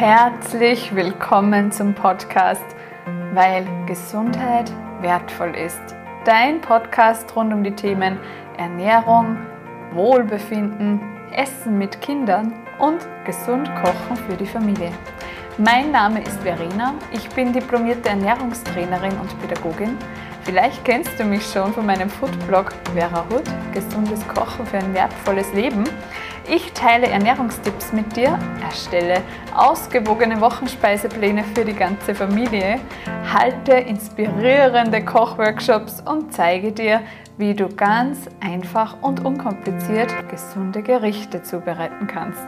herzlich willkommen zum Podcast, weil Gesundheit wertvoll ist. Dein Podcast rund um die Themen Ernährung, Wohlbefinden, Essen mit Kindern und gesund kochen für die Familie. Mein Name ist Verena, ich bin diplomierte Ernährungstrainerin und Pädagogin. Vielleicht kennst du mich schon von meinem Foodblog Vera Hut, gesundes Kochen für ein wertvolles Leben. Ich teile Ernährungstipps mit dir, erstelle ausgewogene Wochenspeisepläne für die ganze Familie, halte inspirierende Kochworkshops und zeige dir, wie du ganz einfach und unkompliziert gesunde Gerichte zubereiten kannst.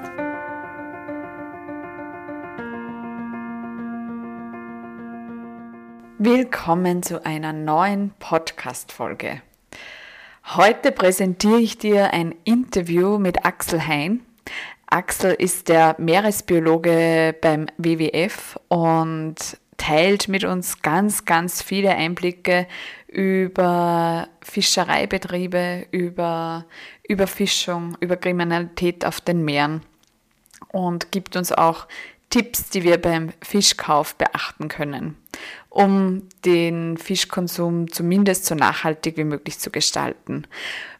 Willkommen zu einer neuen Podcast-Folge. Heute präsentiere ich dir ein Interview mit Axel Hein. Axel ist der Meeresbiologe beim WWF und teilt mit uns ganz, ganz viele Einblicke über Fischereibetriebe, über Überfischung, über Kriminalität auf den Meeren und gibt uns auch Tipps, die wir beim Fischkauf beachten können, um den Fischkonsum zumindest so nachhaltig wie möglich zu gestalten.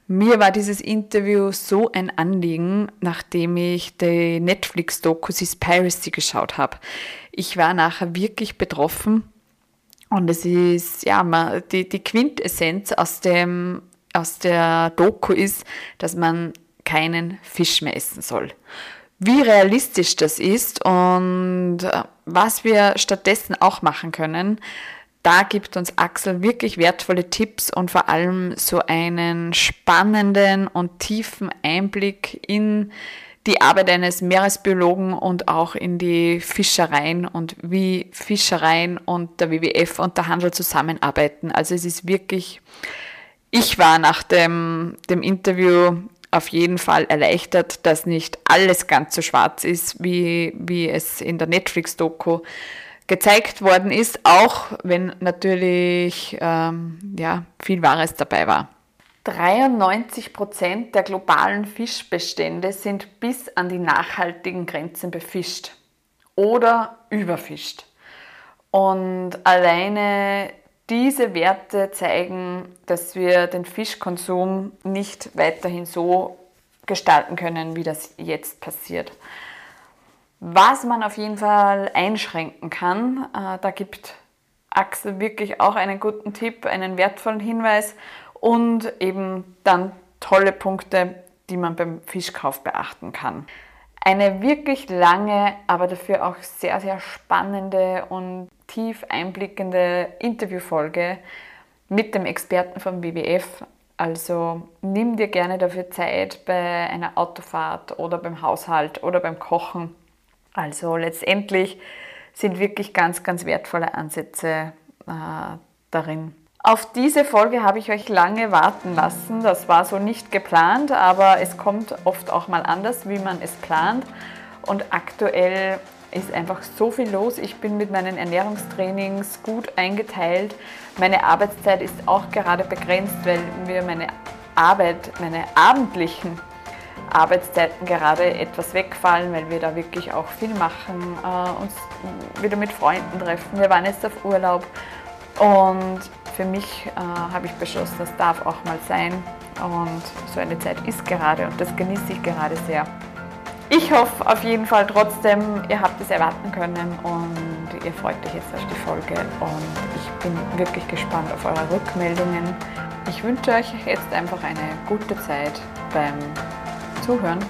Mir war dieses Interview so ein Anliegen, nachdem ich die Netflix-Doku Seaspiracy geschaut habe. Ich war nachher wirklich betroffen und es ist, ja, die Quintessenz aus der Doku ist, dass man keinen Fisch mehr essen soll. Wie realistisch das ist und was wir stattdessen auch machen können, da gibt uns Axel wirklich wertvolle Tipps und vor allem so einen spannenden und tiefen Einblick in die Arbeit eines Meeresbiologen und auch in die Fischereien und wie Fischereien und der WWF und der Handel zusammenarbeiten. Also es ist wirklich, ich war nach dem Interview auf jeden Fall erleichtert, dass nicht alles ganz so schwarz ist, wie es in der Netflix-Doku gezeigt worden ist, auch wenn natürlich viel Wahres dabei war. 93% der globalen Fischbestände sind bis an die nachhaltigen Grenzen befischt oder überfischt. Und alleine diese Werte zeigen, dass wir den Fischkonsum nicht weiterhin so gestalten können, wie das jetzt passiert. Was man auf jeden Fall einschränken kann, da gibt Axel wirklich auch einen guten Tipp, einen wertvollen Hinweis und eben dann tolle Punkte, die man beim Fischkauf beachten kann. Eine wirklich lange, aber dafür auch sehr, sehr spannende und tief einblickende Interviewfolge mit dem Experten vom WWF. Also nimm dir gerne dafür Zeit bei einer Autofahrt oder beim Haushalt oder beim Kochen. Also letztendlich sind wirklich ganz, ganz wertvolle Ansätze darin. Auf diese Folge habe ich euch lange warten lassen. Das war so nicht geplant, aber es kommt oft auch mal anders, wie man es plant. Und aktuell ist einfach so viel los. Ich bin mit meinen Ernährungstrainings gut eingeteilt. Meine Arbeitszeit ist auch gerade begrenzt, weil mir meine abendlichen Arbeitszeiten gerade etwas wegfallen, weil wir da wirklich auch viel machen, uns wieder mit Freunden treffen. Wir waren jetzt auf Urlaub und für mich habe ich beschlossen, das darf auch mal sein. Und so eine Zeit ist gerade und das genieße ich gerade sehr. Ich hoffe auf jeden Fall trotzdem, ihr habt es erwarten können und ihr freut euch jetzt auf die Folge und ich bin wirklich gespannt auf eure Rückmeldungen. Ich wünsche euch jetzt einfach eine gute Zeit beim Zuhören,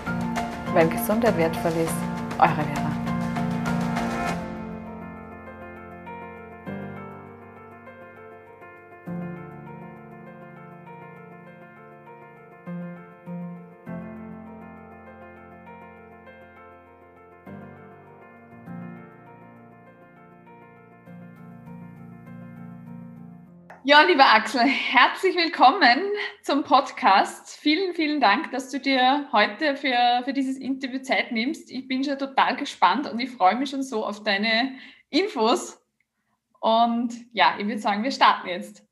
weil Gesundheit wertvoll ist. Eure Vera. Ja, lieber Axel, herzlich willkommen zum Podcast. Vielen, vielen Dank, dass du dir heute für dieses Interview Zeit nimmst. Ich bin schon total gespannt und ich freue mich schon so auf deine Infos. Und ja, ich würde sagen, wir starten jetzt.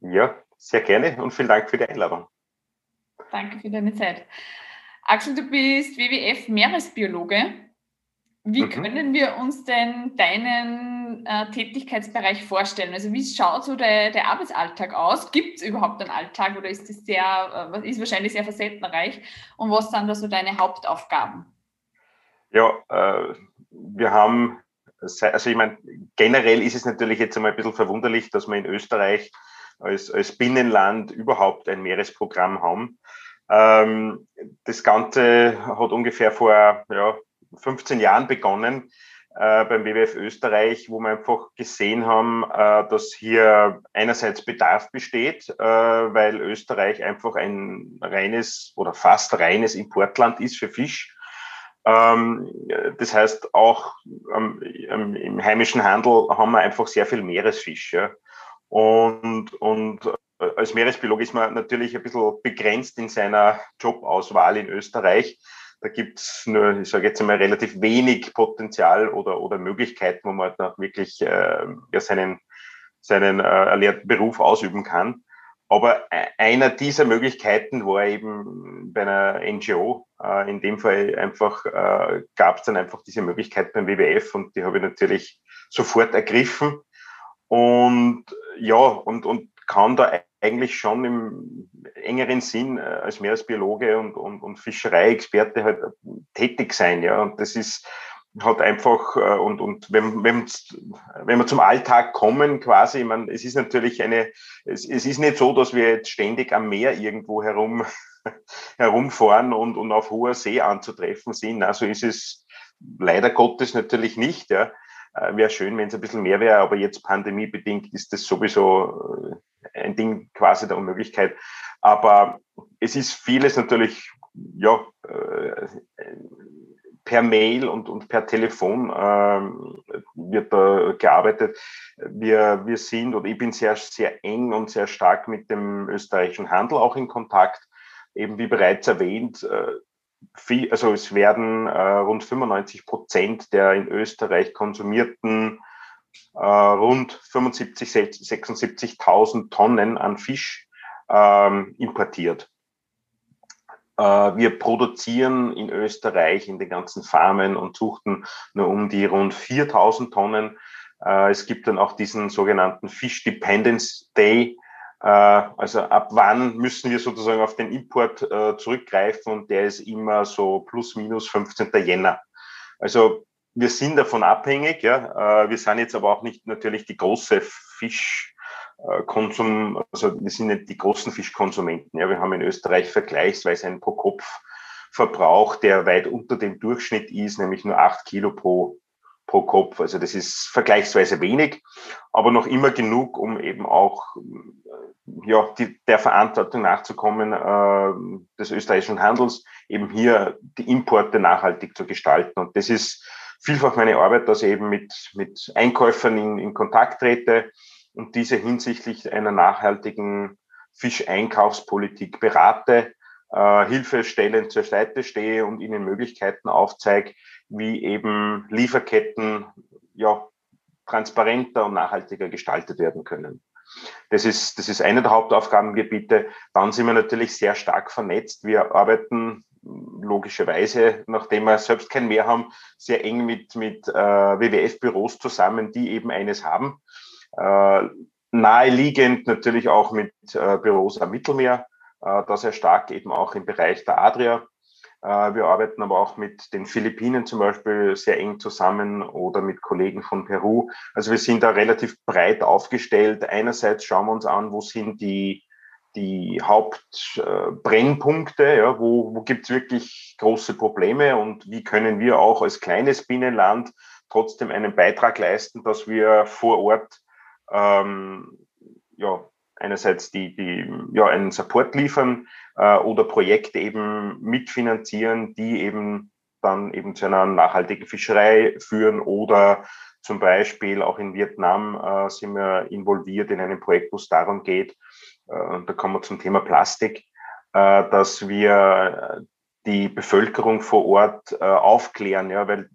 Ja, sehr gerne und vielen Dank für die Einladung. Danke für deine Zeit. Axel, du bist WWF-Meeresbiologe. Wie können wir uns denn deinen Tätigkeitsbereich vorstellen? Also wie schaut so der Arbeitsalltag aus? Gibt es überhaupt einen Alltag oder ist das ist wahrscheinlich sehr facettenreich? Und was sind da so deine Hauptaufgaben? Ja, wir haben, also ich meine, generell ist es natürlich jetzt einmal ein bisschen verwunderlich, dass wir in Österreich als Binnenland überhaupt ein Meeresprogramm haben. Das Ganze hat ungefähr vor 15 Jahren begonnen beim WWF Österreich, wo wir einfach gesehen haben, dass hier einerseits Bedarf besteht, weil Österreich einfach ein reines oder fast reines Importland ist für Fisch. Das heißt, auch im heimischen Handel haben wir einfach sehr viel Meeresfisch. Ja. Und als Meeresbiologe ist man natürlich ein bisschen begrenzt in seiner Jobauswahl in Österreich. Da gibt's nur, ich sage jetzt einmal, relativ wenig Potenzial oder Möglichkeiten, wo man dann wirklich seinen erlernten Beruf ausüben kann. Aber einer dieser Möglichkeiten war eben bei einer NGO. In dem Fall einfach gab's dann einfach diese Möglichkeit beim WWF und die habe ich natürlich sofort ergriffen. Und ja, und kann da eigentlich schon im engeren Sinn als Meeresbiologe und Fischereiexperte halt tätig sein, ja. Und das ist halt einfach, wenn wir zum Alltag kommen quasi, ich meine, es ist natürlich es ist nicht so, dass wir jetzt ständig am Meer irgendwo herumfahren und auf hoher See anzutreffen sind. Also ist es leider Gottes natürlich nicht, ja. Wäre schön, wenn es ein bisschen mehr wäre, aber jetzt pandemiebedingt ist das sowieso ein Ding quasi der Unmöglichkeit. Aber es ist vieles natürlich per Mail und per Telefon wird da gearbeitet. Wir sind, oder ich bin sehr, sehr eng und sehr stark mit dem österreichischen Handel auch in Kontakt. Eben wie bereits erwähnt, also es werden rund 95% der in Österreich konsumierten rund 76.000 Tonnen an Fisch importiert. Wir produzieren in Österreich in den ganzen Farmen und Zuchten nur um die rund 4.000 Tonnen. Es gibt dann auch diesen sogenannten Fish Dependence Day. Also ab wann müssen wir sozusagen auf den Import zurückgreifen und der ist immer so plus minus 15. Jänner. Also wir sind davon abhängig, ja. Wir sind jetzt aber auch nicht natürlich die große wir sind nicht die großen Fischkonsumenten. Ja. Wir haben in Österreich vergleichsweise einen Pro-Kopf-Verbrauch, der weit unter dem Durchschnitt ist, nämlich nur 8 Kilo pro Kopf. Also das ist vergleichsweise wenig, aber noch immer genug, um eben auch der Verantwortung nachzukommen des österreichischen Handels, eben hier die Importe nachhaltig zu gestalten. Und das ist vielfach meine Arbeit, dass ich eben mit Einkäufern in Kontakt trete und diese hinsichtlich einer nachhaltigen Fischeinkaufspolitik berate, hilfestellend zur Seite stehe und ihnen Möglichkeiten aufzeige, wie eben Lieferketten transparenter und nachhaltiger gestaltet werden können. Das ist eine der Hauptaufgabengebiete. Dann sind wir natürlich sehr stark vernetzt. Wir arbeiten logischerweise, nachdem wir selbst kein Meer haben, sehr eng mit WWF-Büros zusammen, die eben eines haben. Naheliegend natürlich auch mit Büros am Mittelmeer, da sehr stark eben auch im Bereich der Adria. Wir arbeiten aber auch mit den Philippinen zum Beispiel sehr eng zusammen oder mit Kollegen von Peru. Also wir sind da relativ breit aufgestellt. Einerseits schauen wir uns an, wo sind die Hauptbrennpunkte, wo gibt's wirklich große Probleme und wie können wir auch als kleines Binnenland trotzdem einen Beitrag leisten, dass wir vor Ort einerseits einen Support liefern oder Projekte eben mitfinanzieren, die eben dann eben zu einer nachhaltigen Fischerei führen oder zum Beispiel auch in Vietnam sind wir involviert in einem Projekt, wo es darum geht, und da kommen wir zum Thema Plastik, dass wir die Bevölkerung vor Ort aufklären, ja, weil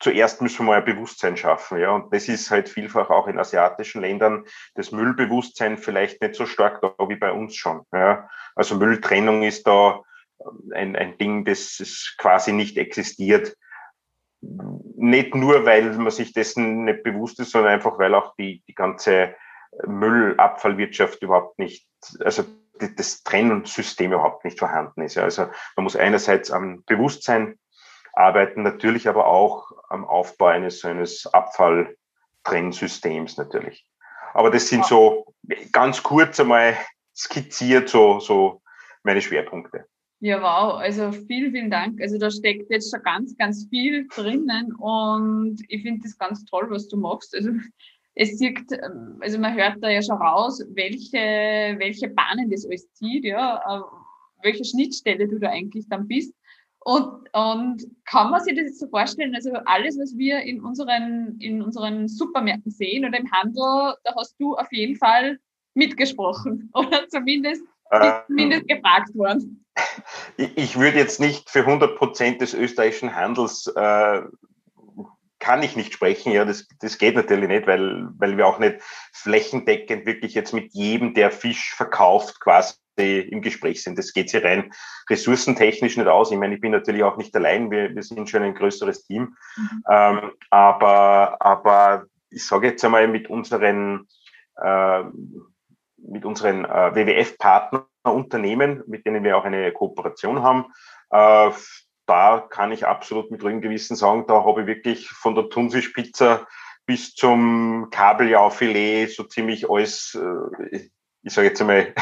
zuerst müssen wir mal ein Bewusstsein schaffen, ja, und das ist halt vielfach auch in asiatischen Ländern das Müllbewusstsein vielleicht nicht so stark da wie bei uns schon, ja. Also Mülltrennung ist da ein Ding, das quasi nicht existiert. nicht nur, weil man sich dessen nicht bewusst ist, sondern einfach, weil auch die ganze Müllabfallwirtschaft überhaupt nicht, also das Trennungssystem überhaupt nicht vorhanden ist. Also man muss einerseits am Bewusstsein arbeiten, natürlich aber auch am Aufbau eines Abfalltrennsystems natürlich. Aber das sind so ganz kurz einmal skizziert so meine Schwerpunkte. Ja, wow. Also vielen, vielen Dank. Also da steckt jetzt schon ganz, ganz viel drinnen und ich finde das ganz toll, was du machst. Also man hört da ja schon raus, welche Bahnen das alles zieht, ja, welche Schnittstelle du da eigentlich dann bist. Und kann man sich das jetzt so vorstellen, also alles, was wir in unseren Supermärkten sehen oder im Handel, da hast du auf jeden Fall mitgesprochen oder zumindest gefragt worden. Ich würde jetzt nicht für 100% des österreichischen Handels kann ich nicht sprechen, ja, das geht natürlich nicht, weil wir auch nicht flächendeckend wirklich jetzt mit jedem, der Fisch verkauft, quasi im Gespräch sind. Das geht sich rein ressourcentechnisch nicht aus. Ich meine, ich bin natürlich auch nicht allein, wir sind schon ein größeres Team. Mhm. Aber ich sage jetzt einmal, mit unseren WWF-Partnerunternehmen, mit denen wir auch eine Kooperation haben, da kann ich absolut mit ruhigem Gewissen sagen, da habe ich wirklich von der Thunfischpizza bis zum Kabeljaufilet so ziemlich alles, ich sage jetzt einmal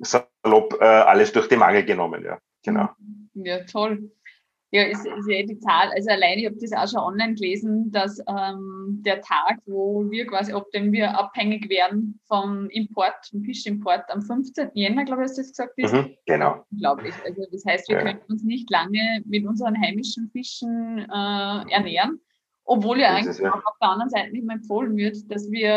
salopp, alles durch den Mangel genommen. Ja, genau. Ja, toll. Ja, ist ja die Zahl. Also allein, ich habe das auch schon online gelesen, dass der Tag, wo wir quasi, ob denn wir abhängig werden vom Import, vom Fischimport, am 15. Jänner, glaube ich, hast du das gesagt, ist genau. Unglaublich. Also das heißt, wir können uns nicht lange mit unseren heimischen Fischen ernähren, obwohl ja eigentlich auch auf der anderen Seite nicht mehr empfohlen wird, dass wir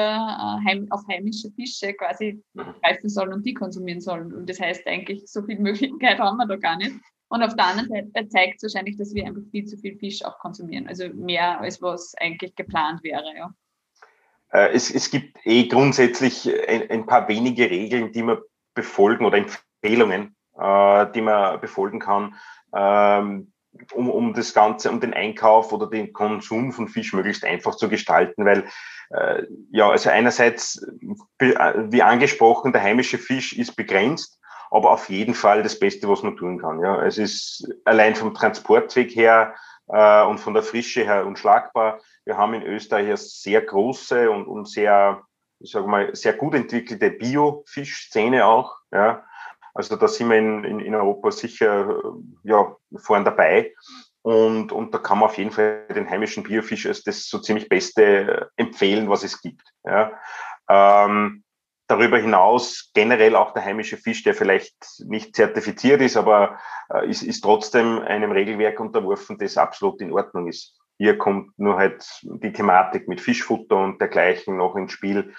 auf heimische Fische quasi greifen sollen und die konsumieren sollen. Und das heißt eigentlich, so viel Möglichkeit haben wir da gar nicht. Und auf der anderen Seite zeigt es wahrscheinlich, dass wir einfach viel zu viel Fisch auch konsumieren. Also mehr, als was eigentlich geplant wäre, ja. Es gibt grundsätzlich ein paar wenige Regeln, die man befolgen, oder Empfehlungen, die man befolgen kann, um das Ganze, um den Einkauf oder den Konsum von Fisch möglichst einfach zu gestalten, weil also einerseits, wie angesprochen, der heimische Fisch ist begrenzt, aber auf jeden Fall das Beste, was man tun kann. Ja, es ist allein vom Transportweg her und von der Frische her unschlagbar. Wir haben in Österreich ja sehr große und sehr, ich sage mal, sehr gut entwickelte Bio-Fischszene auch. Ja, also da sind wir in Europa sicher vorn dabei. Und da kann man auf jeden Fall den heimischen Biofisch als das so ziemlich Beste empfehlen, was es gibt. Ja. Darüber hinaus generell auch der heimische Fisch, der vielleicht nicht zertifiziert ist, aber ist trotzdem einem Regelwerk unterworfen, das absolut in Ordnung ist. Hier kommt nur halt die Thematik mit Fischfutter und dergleichen noch ins Spiel.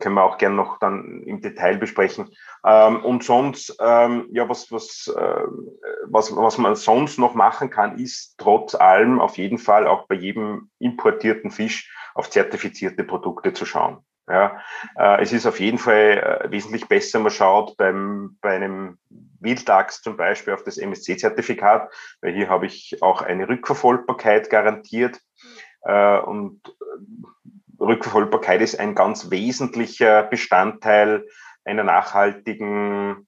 Können wir auch gern noch dann im Detail besprechen. Und sonst, was man sonst noch machen kann, ist trotz allem auf jeden Fall auch bei jedem importierten Fisch auf zertifizierte Produkte zu schauen. Ja, es ist auf jeden Fall wesentlich besser, man schaut bei einem Wildlachs zum Beispiel auf das MSC-Zertifikat, weil hier habe ich auch eine Rückverfolgbarkeit garantiert. Und Rückverfolgbarkeit ist ein ganz wesentlicher Bestandteil einer nachhaltigen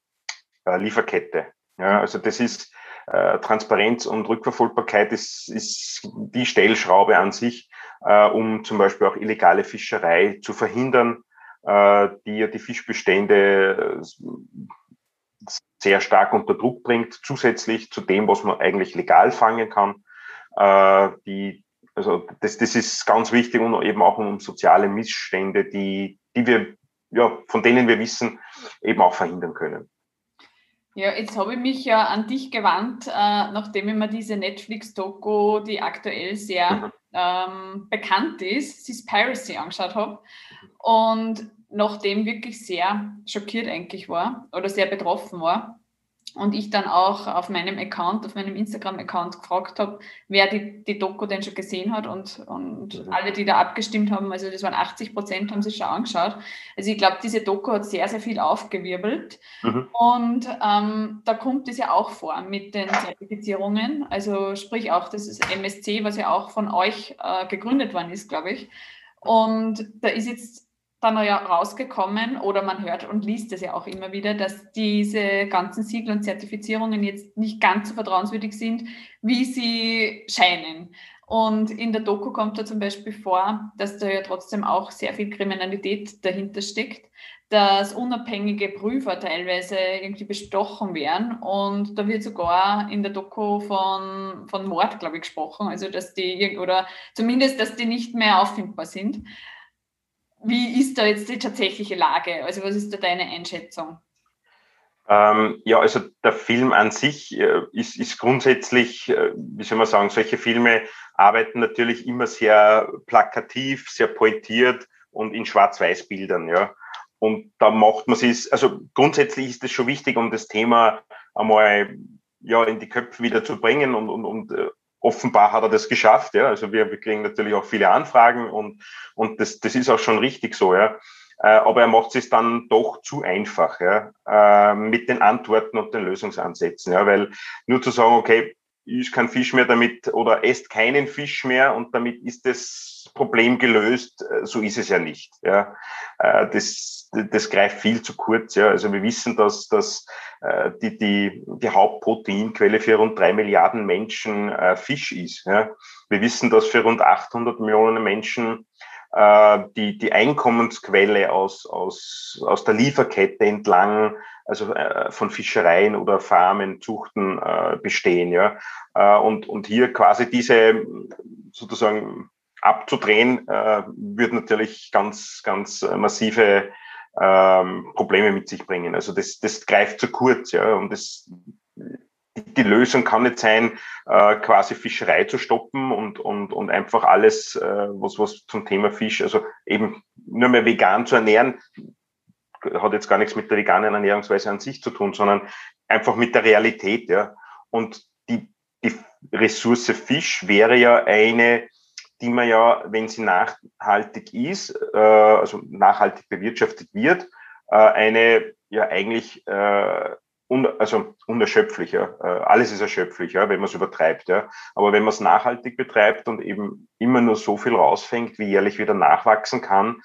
Lieferkette. Ja, also das ist Transparenz und Rückverfolgbarkeit ist die Stellschraube an sich, um zum Beispiel auch illegale Fischerei zu verhindern, die ja die Fischbestände sehr stark unter Druck bringt, zusätzlich zu dem, was man eigentlich legal fangen kann. Das ist ganz wichtig und eben auch um soziale Missstände, die wir, von denen wir wissen, eben auch verhindern können. Ja, jetzt habe ich mich ja an dich gewandt, nachdem ich mir diese Netflix-Doku, die aktuell sehr bekannt ist, Seaspiracy angeschaut habe und nachdem wirklich sehr schockiert eigentlich war oder sehr betroffen war, Und ich dann auch auf meinem Account, auf meinem Instagram-Account gefragt habe, wer die Doku denn schon gesehen hat und alle, die da abgestimmt haben, also das waren 80%, haben sich schon angeschaut. Also ich glaube, diese Doku hat sehr, sehr viel aufgewirbelt. Mhm. Und da kommt es ja auch vor mit den Zertifizierungen, also sprich auch das MSC, was ja auch von euch gegründet worden ist, glaube ich. Und da ist jetzt dann rausgekommen, oder man hört und liest es ja auch immer wieder, dass diese ganzen Siegel und Zertifizierungen jetzt nicht ganz so vertrauenswürdig sind, wie sie scheinen. Und in der Doku kommt da zum Beispiel vor, dass da ja trotzdem auch sehr viel Kriminalität dahinter steckt, dass unabhängige Prüfer teilweise irgendwie bestochen werden. Und da wird sogar in der Doku von Mord, glaube ich, gesprochen. Also dass die, oder zumindest, dass die nicht mehr auffindbar sind. Wie ist da jetzt die tatsächliche Lage? Also was ist da deine Einschätzung? Ja, also der Film an sich ist grundsätzlich, wie soll man sagen, solche Filme arbeiten natürlich immer sehr plakativ, sehr pointiert und in Schwarz-Weiß-Bildern. Ja. Und da macht man sich, also grundsätzlich ist es schon wichtig, um das Thema einmal ja, in die Köpfe wieder zu bringen und offenbar hat er das geschafft, ja. Also wir kriegen natürlich auch viele Anfragen und das ist auch schon richtig so, ja. Aber er macht es dann doch zu einfach, ja, mit den Antworten und den Lösungsansätzen, ja, weil nur zu sagen, okay, isst keinen Fisch mehr damit oder esst keinen Fisch mehr und damit ist das Problem gelöst, so ist es ja nicht, ja. Das greift viel zu kurz, ja. Also wir wissen, dass die Hauptproteinquelle für rund 3 Milliarden Menschen Fisch ist, ja. Wir wissen, dass für rund 800 Millionen Menschen die Einkommensquelle aus der Lieferkette entlang, also von Fischereien oder Farmen, Zuchten bestehen, ja. Und hier quasi diese sozusagen abzudrehen, wird natürlich ganz, ganz massive Probleme mit sich bringen. Also das greift zu kurz, ja. Und die Lösung kann nicht sein, quasi Fischerei zu stoppen und einfach alles, was zum Thema Fisch, also eben nur mehr vegan zu ernähren, hat jetzt gar nichts mit der veganen Ernährungsweise an sich zu tun, sondern einfach mit der Realität, ja. Und die Ressource Fisch wäre ja eine, die man ja, wenn sie nachhaltig ist, also nachhaltig bewirtschaftet wird, eine ja eigentlich unerschöpflich, ja. Alles ist erschöpflich, ja, wenn man es übertreibt, ja. Aber wenn man es nachhaltig betreibt und eben immer nur so viel rausfängt, wie jährlich wieder nachwachsen kann,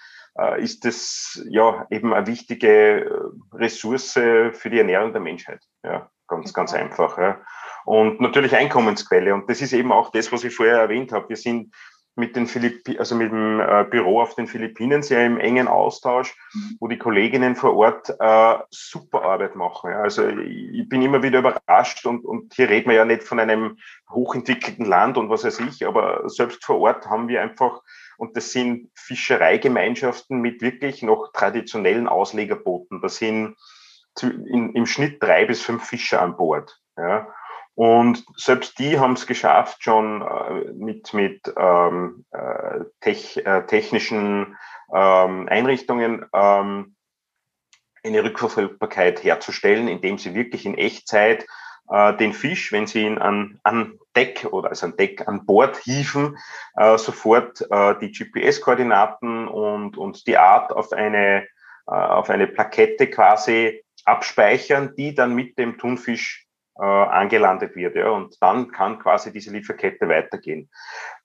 ist das ja eben eine wichtige Ressource für die Ernährung der Menschheit, ja. Ganz, ganz einfach, ja. Und natürlich Einkommensquelle. Und das ist eben auch das, was ich vorher erwähnt habe. Wir sind mit den mit dem Büro auf den Philippinen sehr im engen Austausch, wo die Kolleginnen vor Ort super Arbeit machen. Ja. Also ich bin immer wieder überrascht und hier reden wir ja nicht von einem hochentwickelten Land und was weiß ich, aber selbst vor Ort haben wir einfach, und das sind Fischereigemeinschaften mit wirklich noch traditionellen Auslegerbooten. Da sind im Schnitt 3 bis 5 Fischer an Bord. Ja. Und selbst die haben es geschafft, schon technischen Einrichtungen eine Rückverfolgbarkeit herzustellen, indem sie wirklich in Echtzeit den Fisch, wenn sie ihn an Bord hieven, sofort die GPS-Koordinaten und die Art auf eine Plakette quasi abspeichern, die dann mit dem Thunfisch angelandet wird, ja, und dann kann quasi diese Lieferkette weitergehen.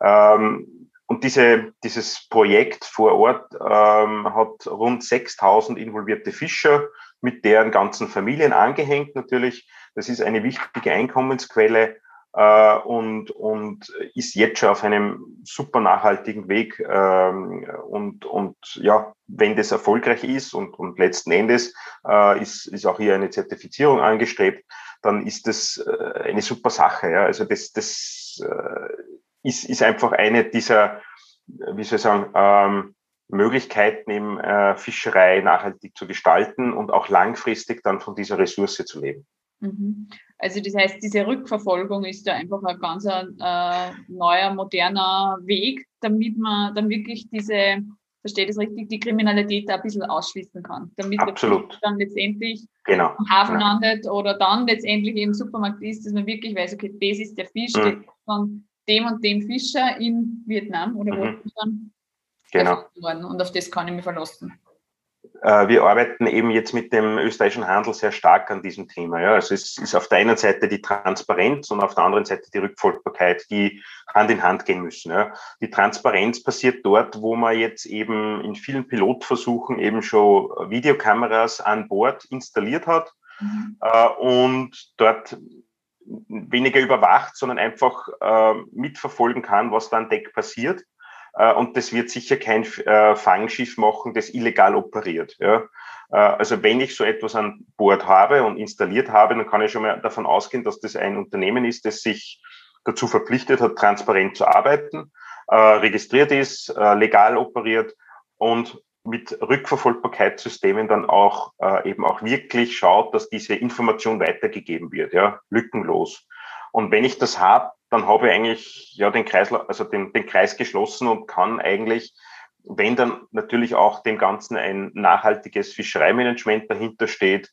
Und dieses Projekt vor Ort hat rund 6.000 involvierte Fischer mit deren ganzen Familien angehängt natürlich. Das ist eine wichtige Einkommensquelle und ist jetzt schon auf einem super nachhaltigen Weg. Und ja, wenn das erfolgreich ist und letzten Endes ist auch hier eine Zertifizierung angestrebt, dann ist das eine super Sache, ja. Also das ist einfach eine dieser, wie soll ich sagen, Möglichkeiten eben Fischerei nachhaltig zu gestalten und auch langfristig dann von dieser Ressource zu leben. Also das heißt, diese Rückverfolgung ist da einfach ein ganz neuer, moderner Weg, damit man dann wirklich diese verstehe das richtig, die Kriminalität da ein bisschen ausschließen kann. Damit absolut. Dann letztendlich genau. am Hafen genau. landet oder dann letztendlich im Supermarkt ist, dass man wirklich weiß, okay, das ist der Fisch, der ist von dem und dem Fischer in Vietnam oder wo dann genau. worden. Und auf das kann ich mich verlassen. Wir arbeiten eben jetzt mit dem österreichischen Handel sehr stark an diesem Thema. Ja, also es ist auf der einen Seite die Transparenz und auf der anderen Seite die Rückverfolgbarkeit, die Hand in Hand gehen müssen. Ja. Die Transparenz passiert dort, wo man jetzt eben in vielen Pilotversuchen eben schon Videokameras an Bord installiert hat und dort weniger überwacht, sondern einfach mitverfolgen kann, was da an Deck passiert. Und das wird sicher kein Fangschiff machen, das illegal operiert. Ja. Also wenn ich so etwas an Bord habe und installiert habe, dann kann ich schon mal davon ausgehen, dass das ein Unternehmen ist, das sich dazu verpflichtet hat, transparent zu arbeiten, registriert ist, legal operiert und mit Rückverfolgbarkeitssystemen dann auch eben auch wirklich schaut, dass diese Information weitergegeben wird, ja, lückenlos. Und wenn ich das habe, dann habe ich eigentlich ja den Kreis geschlossen und kann eigentlich, wenn dann natürlich auch dem Ganzen ein nachhaltiges Fischereimanagement dahinter steht,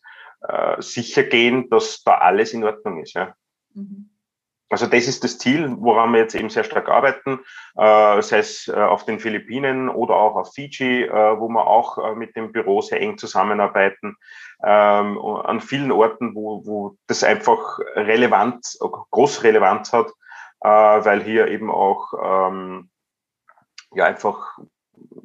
sicher gehen, dass da alles in Ordnung ist. Ja. Mhm. Also das ist das Ziel, woran wir jetzt eben sehr stark arbeiten, sei es auf den Philippinen oder auch auf Fiji, wo wir auch mit dem Büro sehr eng zusammenarbeiten, an vielen Orten, wo das einfach relevant, groß Relevanz hat, weil hier eben auch ja einfach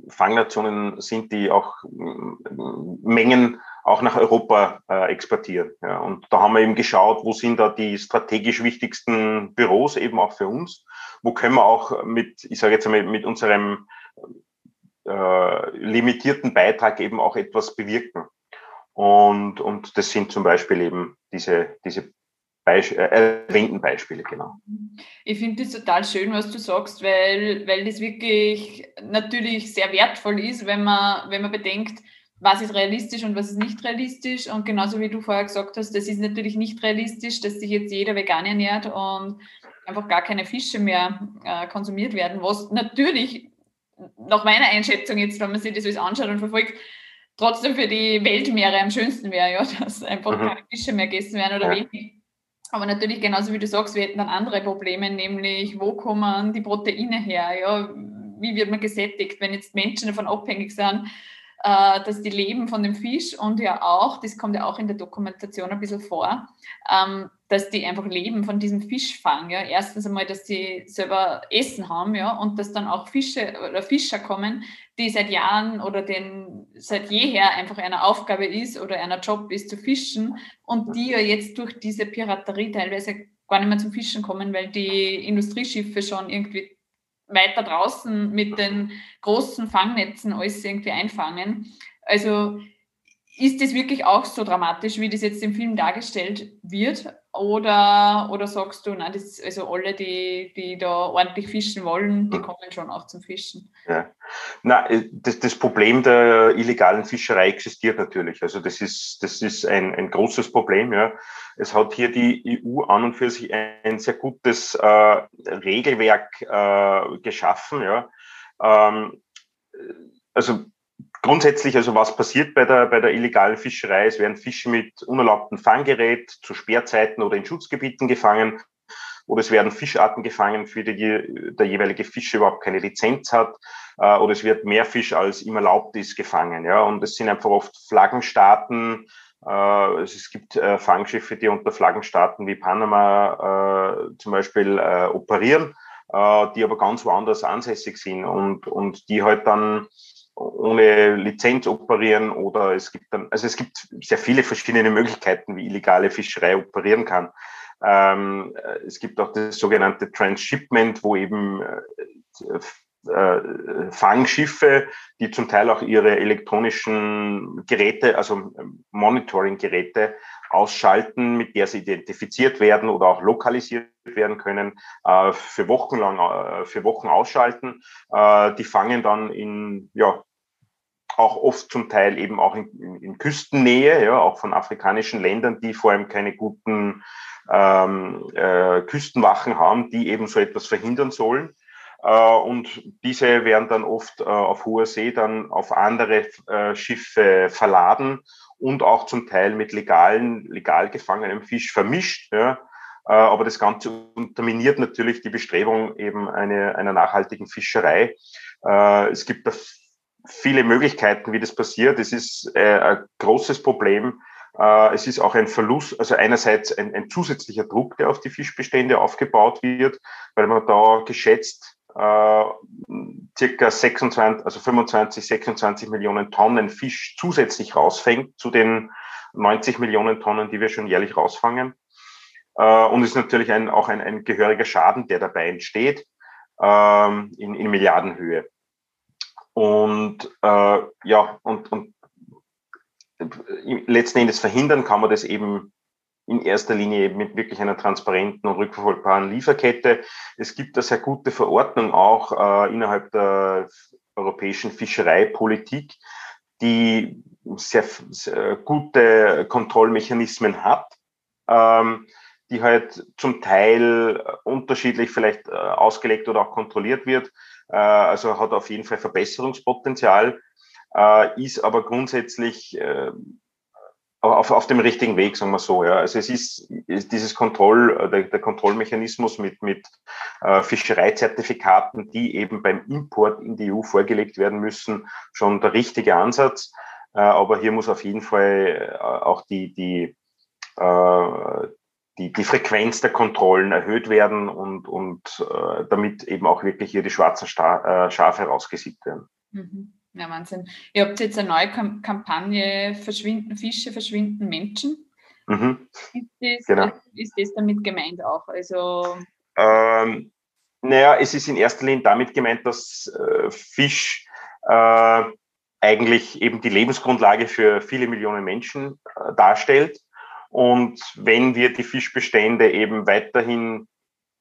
Fangnationen sind, die auch Mengen auch nach Europa exportieren. Ja, und da haben wir eben geschaut, wo sind da die strategisch wichtigsten Büros eben auch für uns, wo können wir auch mit, ich sage jetzt einmal, mit unserem limitierten Beitrag eben auch etwas bewirken. Und das sind zum Beispiel eben diese erwähnten Beispiele, genau. Ich finde das total schön, was du sagst, weil das wirklich natürlich sehr wertvoll ist, wenn man bedenkt, was ist realistisch und was ist nicht realistisch. Und genauso wie du vorher gesagt hast, das ist natürlich nicht realistisch, dass sich jetzt jeder vegan ernährt und einfach gar keine Fische mehr konsumiert werden, was natürlich nach meiner Einschätzung jetzt, wenn man sich das alles anschaut und verfolgt, trotzdem für die Weltmeere am schönsten wäre, ja, dass einfach keine Fische mehr gegessen werden oder wenig. Aber natürlich, genauso wie du sagst, wir hätten dann andere Probleme, nämlich wo kommen die Proteine her? Ja? Wie wird man gesättigt, wenn jetzt Menschen davon abhängig sind, dass die leben von dem Fisch und ja auch, das kommt ja auch in der Dokumentation ein bisschen vor, dass die einfach leben von diesem Fischfang. Ja? Erstens einmal, dass sie selber Essen haben, ja, und dass dann auch Fische oder Fischer kommen, die seit Jahren oder seit jeher einfach einer Aufgabe ist oder einer Job ist, zu fischen und die ja jetzt durch diese Piraterie teilweise gar nicht mehr zum Fischen kommen, weil die Industrieschiffe schon irgendwie weiter draußen mit den großen Fangnetzen alles irgendwie einfangen. Also ist das wirklich auch so dramatisch, wie das jetzt im Film dargestellt wird? Oder sagst du, nein, das, also alle, die da ordentlich fischen wollen, die kommen schon auch zum Fischen? Ja. Nein, das Problem der illegalen Fischerei existiert natürlich. Also das ist ein großes Problem. Ja. Es hat hier die EU an und für sich ein sehr gutes Regelwerk geschaffen. Ja. Also grundsätzlich, also was passiert bei der illegalen Fischerei? Es werden Fische mit unerlaubtem Fanggerät zu Sperrzeiten oder in Schutzgebieten gefangen. Oder es werden Fischarten gefangen, für die der jeweilige Fischer überhaupt keine Lizenz hat. Oder es wird mehr Fisch, als ihm erlaubt ist, gefangen. Ja, und es sind einfach oft Flaggenstaaten. Es gibt Fangschiffe, die unter Flaggenstaaten wie Panama zum Beispiel operieren, die aber ganz woanders ansässig sind und die halt dann ohne Lizenz operieren oder es gibt sehr viele verschiedene Möglichkeiten, wie illegale Fischerei operieren kann. Es gibt auch das sogenannte Transshipment, wo eben Fangschiffe, die zum Teil auch ihre elektronischen Geräte, also Monitoring-Geräte ausschalten, mit der sie identifiziert werden oder auch lokalisiert werden können, für Wochen ausschalten. Die fangen dann auch oft zum Teil eben auch in Küstennähe, ja, auch von afrikanischen Ländern, die vor allem keine guten Küstenwachen haben, die eben so etwas verhindern sollen. Und diese werden dann oft auf hoher See dann auf andere Schiffe verladen und auch zum Teil mit legal gefangenem Fisch vermischt. Ja. Aber das Ganze unterminiert natürlich die Bestrebung eben einer nachhaltigen Fischerei. Es gibt da viele Möglichkeiten, wie das passiert. Es ist ein großes Problem. Es ist auch ein Verlust, also einerseits ein zusätzlicher Druck, der auf die Fischbestände aufgebaut wird, weil man da geschätzt circa 26 Millionen Tonnen Fisch zusätzlich rausfängt zu den 90 Millionen Tonnen, die wir schon jährlich rausfangen. Und es ist natürlich ein gehöriger Schaden, der dabei entsteht, in Milliardenhöhe. Und und letzten Endes verhindern kann man das eben in erster Linie mit wirklich einer transparenten und rückverfolgbaren Lieferkette. Es gibt eine sehr gute Verordnung auch innerhalb der europäischen Fischereipolitik, die sehr, sehr gute Kontrollmechanismen hat, die halt zum Teil unterschiedlich vielleicht ausgelegt oder auch kontrolliert wird. Also hat auf jeden Fall Verbesserungspotenzial, ist aber grundsätzlich auf dem richtigen Weg, sagen wir so. Ja. Also es ist dieses der Kontrollmechanismus mit Fischereizertifikaten, die eben beim Import in die EU vorgelegt werden müssen, schon der richtige Ansatz. Aber hier muss auf jeden Fall auch die Frequenz der Kontrollen erhöht werden und damit eben auch wirklich hier die schwarzen Schafe rausgesiebt werden. Mhm. Ja, Wahnsinn. Ihr habt jetzt eine neue Kampagne, Verschwinden Fische, Verschwinden Menschen. Mhm. Ist das damit gemeint auch? Also es ist in erster Linie damit gemeint, dass Fisch eigentlich eben die Lebensgrundlage für viele Millionen Menschen darstellt. Und wenn wir die Fischbestände eben weiterhin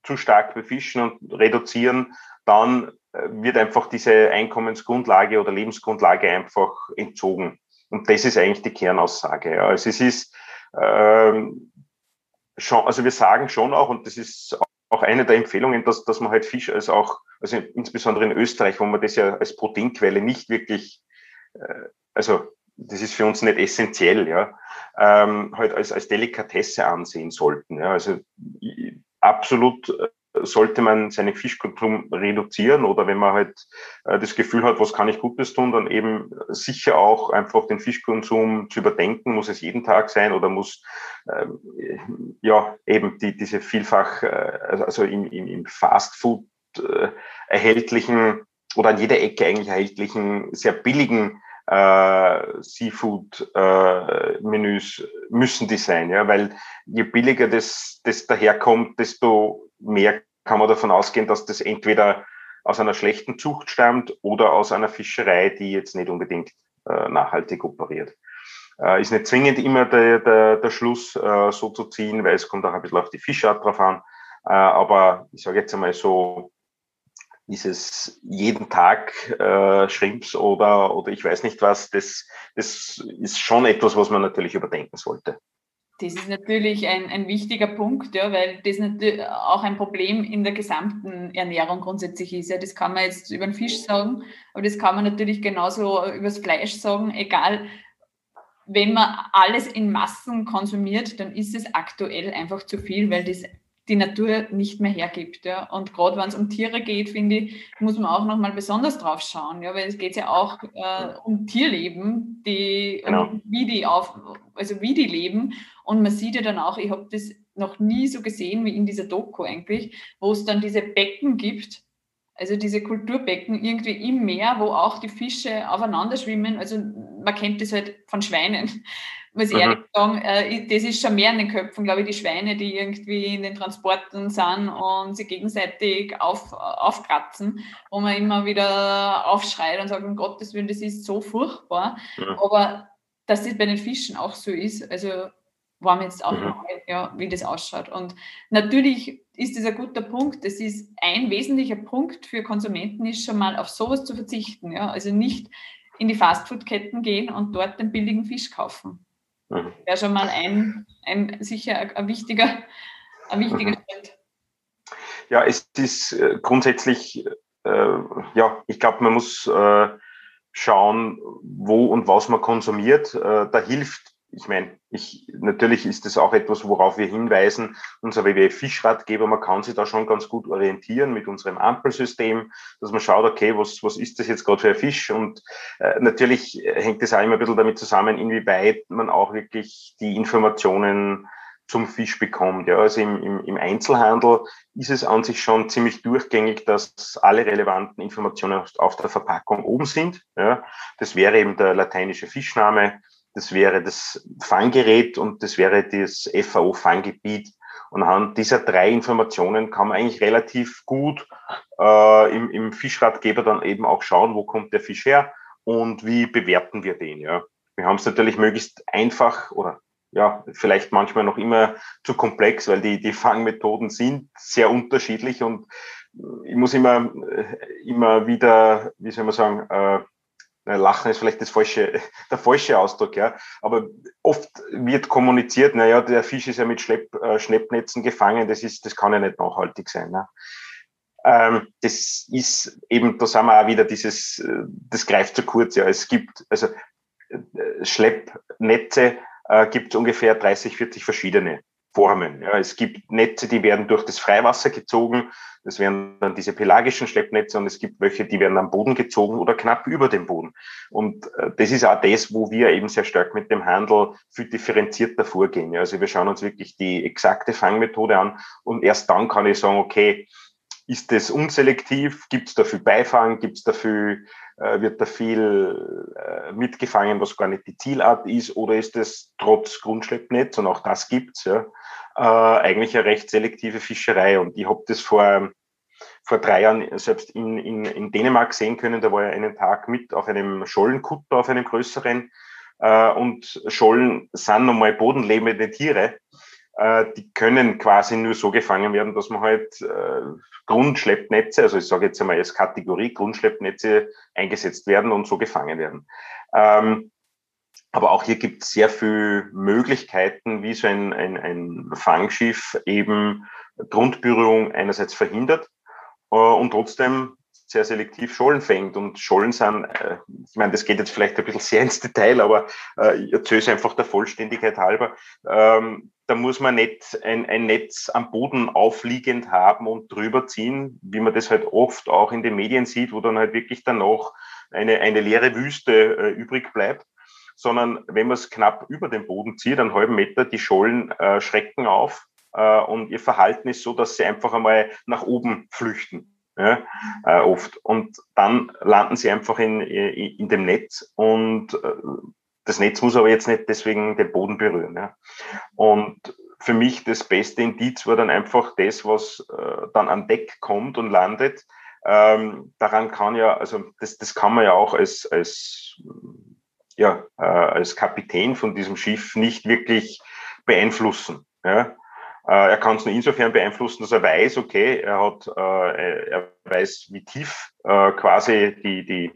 zu stark befischen und reduzieren, dann wird einfach diese Einkommensgrundlage oder Lebensgrundlage einfach entzogen. Und das ist eigentlich die Kernaussage. Ja. Also es ist schon, also wir sagen schon auch, und das ist auch eine der Empfehlungen, dass man halt Fisch also insbesondere in Österreich, wo man das ja als Proteinquelle nicht wirklich, das ist für uns nicht essentiell, ja, halt als Delikatesse ansehen sollten. Ja. Also absolut sollte man seinen Fischkonsum reduzieren, oder wenn man halt das Gefühl hat, was kann ich Gutes tun, dann eben sicher auch einfach den Fischkonsum zu überdenken. Muss es jeden Tag sein oder muss eben diese vielfach im Fastfood erhältlichen oder an jeder Ecke eigentlich erhältlichen sehr billigen Seafood-Menüs müssen die sein, ja, weil je billiger das daherkommt, desto mehr kann man davon ausgehen, dass das entweder aus einer schlechten Zucht stammt oder aus einer Fischerei, die jetzt nicht unbedingt nachhaltig operiert. Ist nicht zwingend immer der Schluss so zu ziehen, weil es kommt auch ein bisschen auf die Fischart drauf an, aber ich sage jetzt einmal so, dieses jeden Tag Shrimps oder ich weiß nicht was, das ist schon etwas, was man natürlich überdenken sollte. Das ist natürlich ein wichtiger Punkt, ja, weil das natürlich auch ein Problem in der gesamten Ernährung grundsätzlich ist. Ja. Das kann man jetzt über den Fisch sagen, aber das kann man natürlich genauso über das Fleisch sagen, egal. Wenn man alles in Massen konsumiert, dann ist es aktuell einfach zu viel, weil das die Natur nicht mehr hergibt. Ja. Und gerade wenn es um Tiere geht, finde ich, muss man auch nochmal besonders drauf schauen, ja, weil es geht ja auch um Tierleben, wie die leben. Und man sieht ja dann auch, ich habe das noch nie so gesehen wie in dieser Doku eigentlich, wo es dann diese Becken gibt, also diese Kulturbecken irgendwie im Meer, wo auch die Fische aufeinander schwimmen. Also man kennt das halt von Schweinen. Muss ich ehrlich sagen, das ist schon mehr in den Köpfen, glaube ich, die Schweine, die irgendwie in den Transporten sind und sich gegenseitig aufkratzen, wo man immer wieder aufschreit und sagt, um Gottes Willen, das ist so furchtbar. Ja. Aber dass das bei den Fischen auch so ist, also war mir jetzt auch neu, ja, wie das ausschaut. Und natürlich ist das ein guter Punkt. Das ist ein wesentlicher Punkt für Konsumenten, ist schon mal auf sowas zu verzichten. Ja? Also nicht in die Fastfood-Ketten gehen und dort den billigen Fisch kaufen. Wäre schon mal sicher ein wichtiger Schritt. Ja, es ist grundsätzlich ja, ich glaube, man muss schauen, wo und was man konsumiert. Da hilft, ich meine, natürlich ist das auch etwas, worauf wir hinweisen, unser WWF-Fischratgeber, man kann sich da schon ganz gut orientieren mit unserem Ampelsystem, dass man schaut, okay, was ist das jetzt gerade für ein Fisch? Und natürlich hängt das auch immer ein bisschen damit zusammen, inwieweit man auch wirklich die Informationen zum Fisch bekommt. Ja, also im Einzelhandel ist es an sich schon ziemlich durchgängig, dass alle relevanten Informationen auf der Verpackung oben sind. Ja, das wäre eben der lateinische Fischname, das wäre das Fanggerät und das wäre das FAO-Fanggebiet. Und anhand dieser drei Informationen kann man eigentlich relativ gut im Fischratgeber dann eben auch schauen, wo kommt der Fisch her und wie bewerten wir den. Ja, wir haben es natürlich möglichst einfach oder ja, vielleicht manchmal noch immer zu komplex, weil die Fangmethoden sind sehr unterschiedlich und ich muss immer wieder, wie soll man sagen, lachen ist vielleicht der falsche Ausdruck, ja. Aber oft wird kommuniziert, naja, der Fisch ist ja mit Schleppnetzen gefangen, das kann ja nicht nachhaltig sein, ne? Das ist eben, da sind wir auch wieder das greift zu kurz, ja. Es gibt, also, Schleppnetze, gibt es ungefähr 30, 40 verschiedene Formen. Ja, es gibt Netze, die werden durch das Freiwasser gezogen. Das wären dann diese pelagischen Schleppnetze und es gibt welche, die werden am Boden gezogen oder knapp über dem Boden. Und das ist auch das, wo wir eben sehr stark mit dem Handel viel differenzierter vorgehen. Ja, also wir schauen uns wirklich die exakte Fangmethode an und erst dann kann ich sagen, okay, ist das unselektiv? Gibt es da viel Beifang? Wird da viel mitgefangen, was gar nicht die Zielart ist? Oder ist das trotz Grundschleppnetz, und auch das gibt's, ja, eigentlich eine recht selektive Fischerei? Und ich habe das vor 3 Jahren selbst in Dänemark sehen können. Da war ich einen Tag mit auf einem Schollenkutter, auf einem größeren. Und Schollen sind nochmal bodenlebende Tiere. Die können quasi nur so gefangen werden, dass man halt Grundschleppnetze, also ich sage jetzt einmal als Kategorie Grundschleppnetze eingesetzt werden und so gefangen werden. Aber auch hier gibt es sehr viele Möglichkeiten, wie so ein Fangschiff eben Grundberührung einerseits verhindert und trotzdem sehr selektiv Schollen fängt. Und Schollen sind, ich meine, das geht jetzt vielleicht ein bisschen sehr ins Detail, aber ich erzähle es einfach der Vollständigkeit halber. Da muss man nicht ein Netz am Boden aufliegend haben und drüber ziehen, wie man das halt oft auch in den Medien sieht, wo dann halt wirklich danach eine leere Wüste übrig bleibt, sondern wenn man es knapp über den Boden zieht, einen halben Meter, die Schollen schrecken auf und ihr Verhalten ist so, dass sie einfach einmal nach oben flüchten. Ja, oft. Und dann landen sie einfach in dem Netz und das Netz muss aber jetzt nicht deswegen den Boden berühren. Ja. Und für mich das beste Indiz war dann einfach das, was dann an Deck kommt und landet. Daran kann ja, also das kann man ja auch als Kapitän von diesem Schiff nicht wirklich beeinflussen. Ja. Er kann es nur insofern beeinflussen, dass er weiß, okay, er weiß, wie tief quasi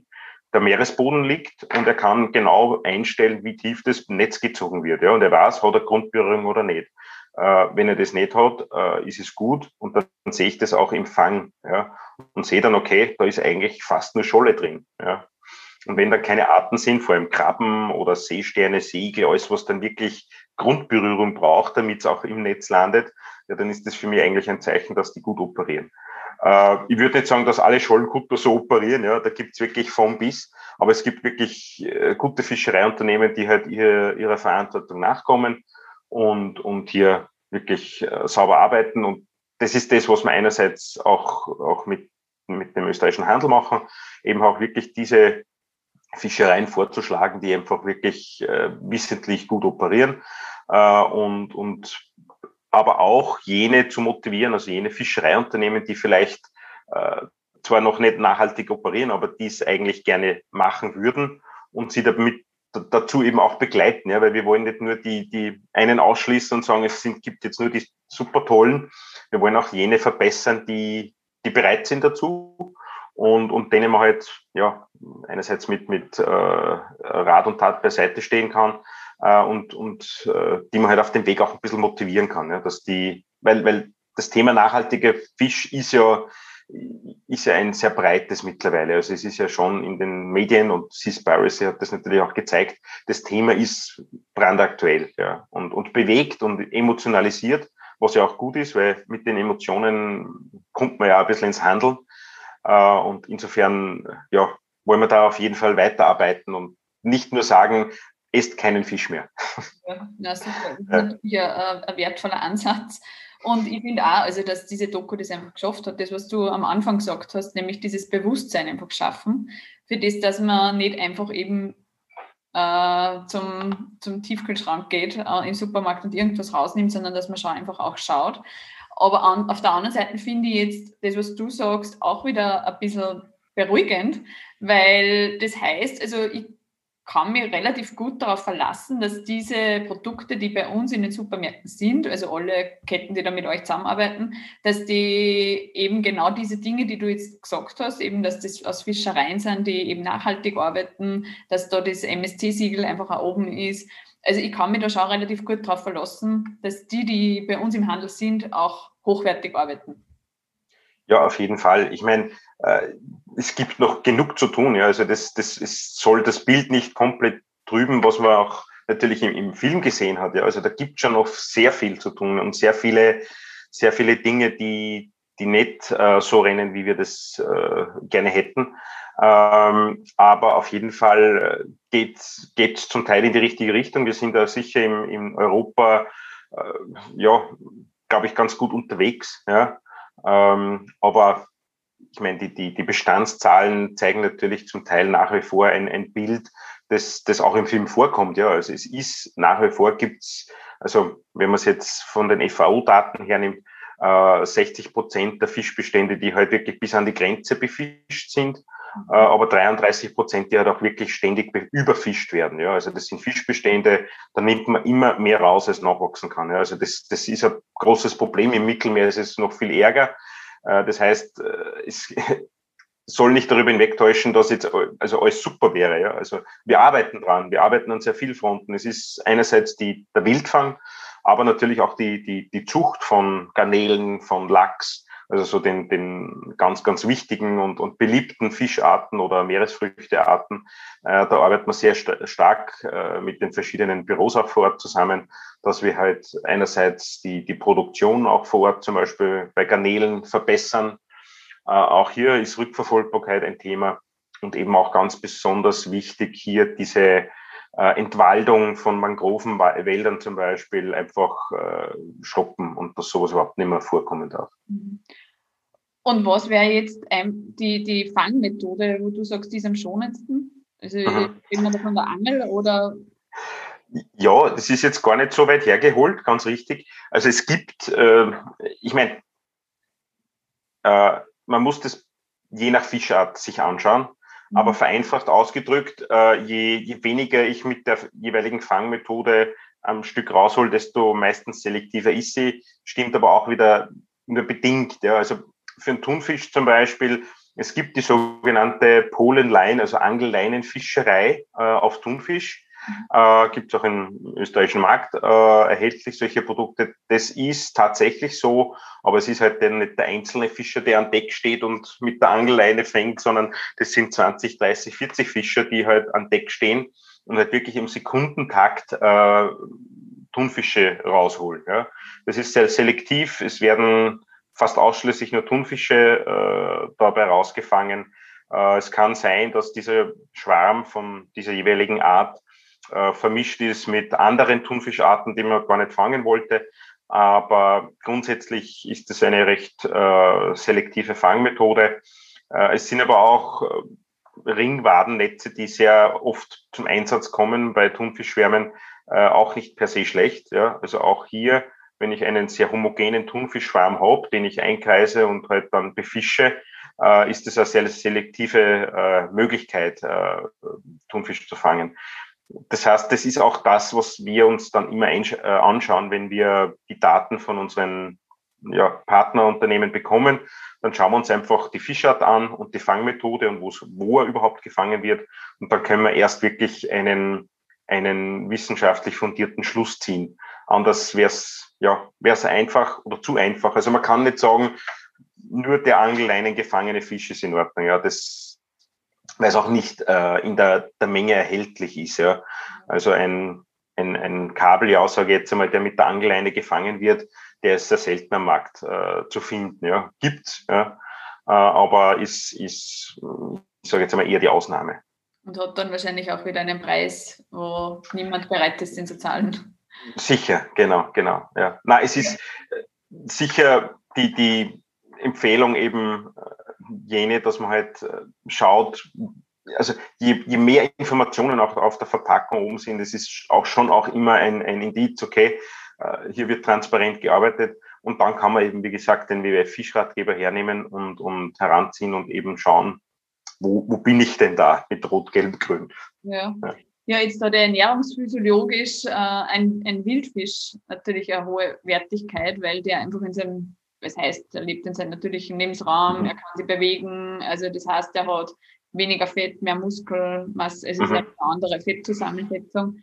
der Meeresboden liegt und er kann genau einstellen, wie tief das Netz gezogen wird. Ja, und er weiß, hat er Grundberührung oder nicht. Wenn er das nicht hat, ist es gut und dann sehe ich das auch im Fang, ja, und sehe dann, okay, da ist eigentlich fast nur Scholle drin. Ja. Und wenn dann keine Arten sind, vor allem Krabben oder Seesterne, Segel, alles, was dann wirklich Grundberührung braucht, damit es auch im Netz landet, ja, dann ist das für mich eigentlich ein Zeichen, dass die gut operieren. Ich würde nicht sagen, dass alle Schollenkutter so operieren, ja, da gibt's wirklich von bis, aber es gibt wirklich gute Fischereiunternehmen, die halt ihrer Verantwortung nachkommen und hier wirklich sauber arbeiten. Und das ist das, was man einerseits auch mit dem österreichischen Handel machen, eben auch wirklich diese Fischereien vorzuschlagen, die einfach wirklich wissentlich gut operieren und aber auch jene zu motivieren, also jene Fischereiunternehmen, die vielleicht zwar noch nicht nachhaltig operieren, aber dies eigentlich gerne machen würden und sie damit dazu eben auch begleiten, ja, weil wir wollen nicht nur die einen ausschließen und sagen, gibt jetzt nur die super tollen, wir wollen auch jene verbessern, die bereit sind dazu. Und denen man halt, ja, einerseits mit Rat und Tat beiseite stehen kann und die man halt auf dem Weg auch ein bisschen motivieren kann, ja, dass weil das Thema nachhaltiger Fisch ist ja ist ja ein sehr breites mittlerweile. Also es ist ja schon in den Medien, und Seaspiracy hat das natürlich auch gezeigt, das Thema ist brandaktuell, ja, und bewegt und emotionalisiert, was ja auch gut ist, weil mit den Emotionen kommt man ja ein bisschen ins Handeln. Und insofern, ja, wollen wir da auf jeden Fall weiterarbeiten und nicht nur sagen, esst keinen Fisch mehr. Ja, na, super. Das ist ja ein wertvoller Ansatz. Und ich finde auch, also, dass diese Doku das einfach geschafft hat, das, was du am Anfang gesagt hast, nämlich dieses Bewusstsein einfach schaffen, für das, dass man nicht einfach eben zum Tiefkühlschrank geht, im Supermarkt und irgendwas rausnimmt, sondern dass man schon einfach auch schaut. Aber auf der anderen Seite finde ich jetzt das, was du sagst, auch wieder ein bisschen beruhigend, weil das heißt, also ich kann mich relativ gut darauf verlassen, dass diese Produkte, die bei uns in den Supermärkten sind, also alle Ketten, die da mit euch zusammenarbeiten, dass die eben genau diese Dinge, die du jetzt gesagt hast, eben, dass das aus Fischereien sind, die eben nachhaltig arbeiten, dass da das MSC-Siegel einfach auch oben ist. Also ich kann mich da schon relativ gut darauf verlassen, dass die, die bei uns im Handel sind, auch hochwertig arbeiten. Ja, auf jeden Fall. Ich meine, es gibt noch genug zu tun. Ja, also es soll das Bild nicht komplett trüben, was man auch natürlich im Film gesehen hat. Ja, also da gibt es schon noch sehr viel zu tun und sehr viele Dinge, die nicht so rennen, wie wir das gerne hätten. Aber auf jeden Fall geht's zum Teil in die richtige Richtung. Wir sind da sicher in Europa, glaube ich, ganz gut unterwegs. Ja. Aber ich meine, die Bestandszahlen zeigen natürlich zum Teil nach wie vor ein Bild, das auch im Film vorkommt. Ja, also es ist nach wie vor also wenn man es jetzt von den FAO-Daten her nimmt, 60% der Fischbestände, die halt wirklich bis an die Grenze befischt sind, aber 33%, die halt auch wirklich ständig überfischt werden. Ja, also das sind Fischbestände, da nimmt man immer mehr raus, als nachwachsen kann. Ja, also das ist ein großes Problem. Im Mittelmeer ist es noch viel ärger. Das heißt, es soll nicht darüber hinwegtäuschen, dass jetzt also alles super wäre. Ja, also wir arbeiten dran, wir arbeiten an sehr vielen Fronten. Es ist einerseits der Wildfang, aber natürlich auch die Zucht von Garnelen, von Lachs, also so den ganz, ganz wichtigen und beliebten Fischarten oder Meeresfrüchtearten. Da arbeitet man sehr stark mit den verschiedenen Büros auch vor Ort zusammen, dass wir halt einerseits die Produktion auch vor Ort zum Beispiel bei Garnelen verbessern. Auch hier ist Rückverfolgbarkeit ein Thema und eben auch ganz besonders wichtig hier diese Entwaldung von Mangrovenwäldern zum Beispiel einfach stoppen und dass sowas überhaupt nicht mehr vorkommen darf. Und was wäre jetzt die Fangmethode, wo du sagst, die ist am schonendsten? Also geht man da von der Angel oder? Ja, das ist jetzt gar nicht so weit hergeholt, ganz richtig. Also es gibt, ich meine, man muss das je nach Fischart sich anschauen. Aber vereinfacht ausgedrückt, je weniger ich mit der jeweiligen Fangmethode am Stück raushol, desto meistens selektiver ist sie. Stimmt aber auch wieder nur bedingt. Ja. Also für einen Thunfisch zum Beispiel, es gibt die sogenannte Polenlein, also Angelleinenfischerei auf Thunfisch. Gibt es auch im österreichischen Markt erhältlich solche Produkte. Das ist tatsächlich so, aber es ist halt dann nicht der einzelne Fischer, der an Deck steht und mit der Angelleine fängt, sondern das sind 20, 30, 40 Fischer, die halt an Deck stehen und halt wirklich im Sekundentakt Thunfische rausholen. Ja. Das ist sehr selektiv, es werden fast ausschließlich nur Thunfische dabei rausgefangen. Es kann sein, dass dieser Schwarm von dieser jeweiligen Art vermischt ist mit anderen Thunfischarten, die man gar nicht fangen wollte. Aber grundsätzlich ist das eine recht selektive Fangmethode. Es sind aber auch Ringwadennetze, die sehr oft zum Einsatz kommen bei Thunfischschwärmen, auch nicht per se schlecht. Ja? Also auch hier, wenn ich einen sehr homogenen Thunfischschwarm habe, den ich einkreise und halt dann befische, ist das eine sehr selektive Möglichkeit, Thunfisch zu fangen. Das heißt, das ist auch das, was wir uns dann immer anschauen, wenn wir die Daten von unseren Partnerunternehmen bekommen. Dann schauen wir uns einfach die Fischart an und die Fangmethode und wo er überhaupt gefangen wird. Und dann können wir erst wirklich einen wissenschaftlich fundierten Schluss ziehen. Anders wäre es einfach oder zu einfach. Also man kann nicht sagen, nur der Angelleinen gefangene Fisch ist in Ordnung, ja, das, weil es auch nicht in der Menge erhältlich ist, ja. Also ein Kabel, ja, sage ich jetzt einmal, der mit der Angelleine gefangen wird, der ist sehr selten am Markt zu finden, ja, gibt's, ja, aber ist, ich sage jetzt einmal, eher die Ausnahme. Und hat dann wahrscheinlich auch wieder einen Preis, wo niemand bereit ist, den zu zahlen. Sicher, genau, ja. Nein, es ist sicher die Empfehlung eben jene, dass man halt schaut, also je mehr Informationen auch auf der Verpackung oben sind, das ist auch schon auch immer ein Indiz, okay, hier wird transparent gearbeitet, und dann kann man eben, wie gesagt, den WWF-Fischratgeber hernehmen und heranziehen und eben schauen, wo bin ich denn da mit Rot, Gelb, Grün. Ja. Ja, jetzt hat er ernährungsphysiologisch ein Wildfisch natürlich eine hohe Wertigkeit, weil der einfach in seinem, was heißt, er lebt in seinem natürlichen Lebensraum, er kann sich bewegen, also das heißt, er hat weniger Fett, mehr Muskelmasse, es ist eine andere Fettzusammensetzung.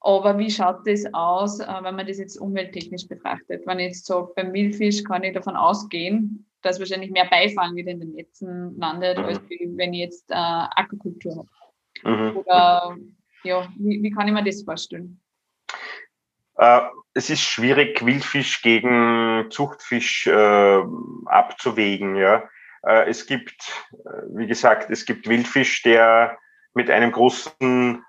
Aber wie schaut das aus, wenn man das jetzt umwelttechnisch betrachtet? Wenn ich jetzt sage, beim Wildfisch kann ich davon ausgehen, dass wahrscheinlich mehr Beifang wieder in den Netzen landet, als wenn ich jetzt Aquakultur habe. Oder ja, wie kann ich mir das vorstellen? Es ist schwierig, Wildfisch gegen Zuchtfisch abzuwägen. Ja. Es gibt, wie gesagt, Wildfisch, der mit einem großen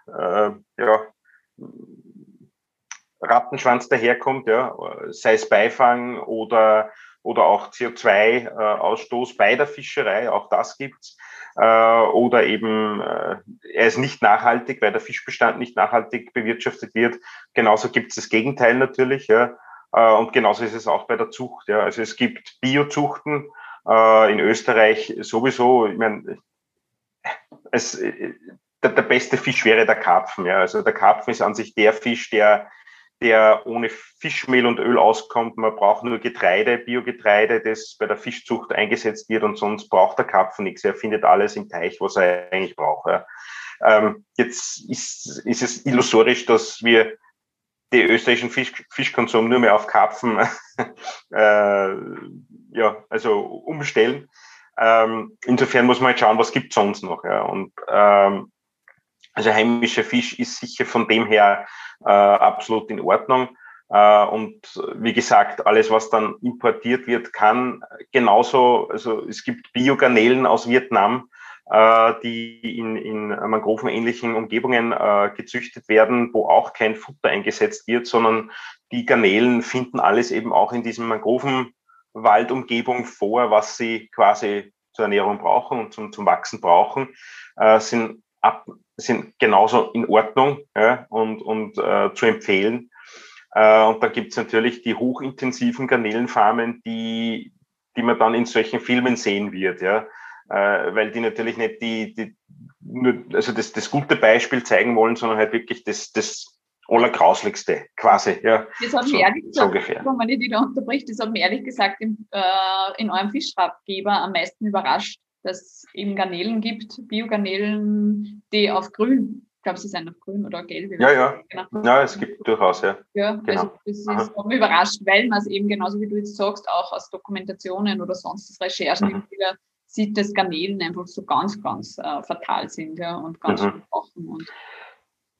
Rattenschwanz daherkommt, ja, sei es Beifang oder auch CO2-Ausstoß bei der Fischerei, auch das gibt's. Oder eben, er ist nicht nachhaltig, weil der Fischbestand nicht nachhaltig bewirtschaftet wird. Genauso gibt es das Gegenteil natürlich, ja. Und genauso ist es auch bei der Zucht, ja. Also es gibt Biozuchten in Österreich sowieso. Ich meine, der beste Fisch wäre der Karpfen, ja. Also der Karpfen ist an sich der Fisch, der ohne Fischmehl und Öl auskommt. Man braucht nur Getreide, Biogetreide, das bei der Fischzucht eingesetzt wird, und sonst braucht der Karpfen nichts. Er findet alles im Teich, was er eigentlich braucht. Ja. Jetzt ist es illusorisch, dass wir den österreichischen Fischkonsum nur mehr auf Karpfen umstellen. Insofern muss man halt schauen, was gibt's sonst noch. Ja. Und also heimischer Fisch ist sicher von dem her absolut in Ordnung. Und wie gesagt, alles, was dann importiert wird, kann genauso, also es gibt Biogarnelen aus Vietnam, die in mangrovenähnlichen Umgebungen gezüchtet werden, wo auch kein Futter eingesetzt wird, sondern die Garnelen finden alles eben auch in diesem Mangrovenwaldumgebung vor, was sie quasi zur Ernährung brauchen und zum Wachsen brauchen, sind genauso in Ordnung, ja, und zu empfehlen. Und da gibt's natürlich die hochintensiven Garnelenfarmen, die man dann in solchen Filmen sehen wird, ja, weil die natürlich nicht das gute Beispiel zeigen wollen, sondern halt wirklich das Allergrauslichste quasi, ja. Das hat mir ehrlich gesagt, wenn man die wieder unterbricht, das hat mir ehrlich gesagt in eurem Fischratgeber am meisten überrascht, dass es eben Garnelen gibt, Biogarnelen, die auf grün, ich glaube, sie sind auf grün oder gelb. Ja. Genau. Ja, es gibt durchaus, ja. Ja, genau. Also das ist auch überrascht, weil man es eben genauso, wie du jetzt sagst, auch aus Dokumentationen oder sonst Recherchen wieder sieht, dass Garnelen einfach so ganz, ganz fatal sind, ja, und ganz gebrochen.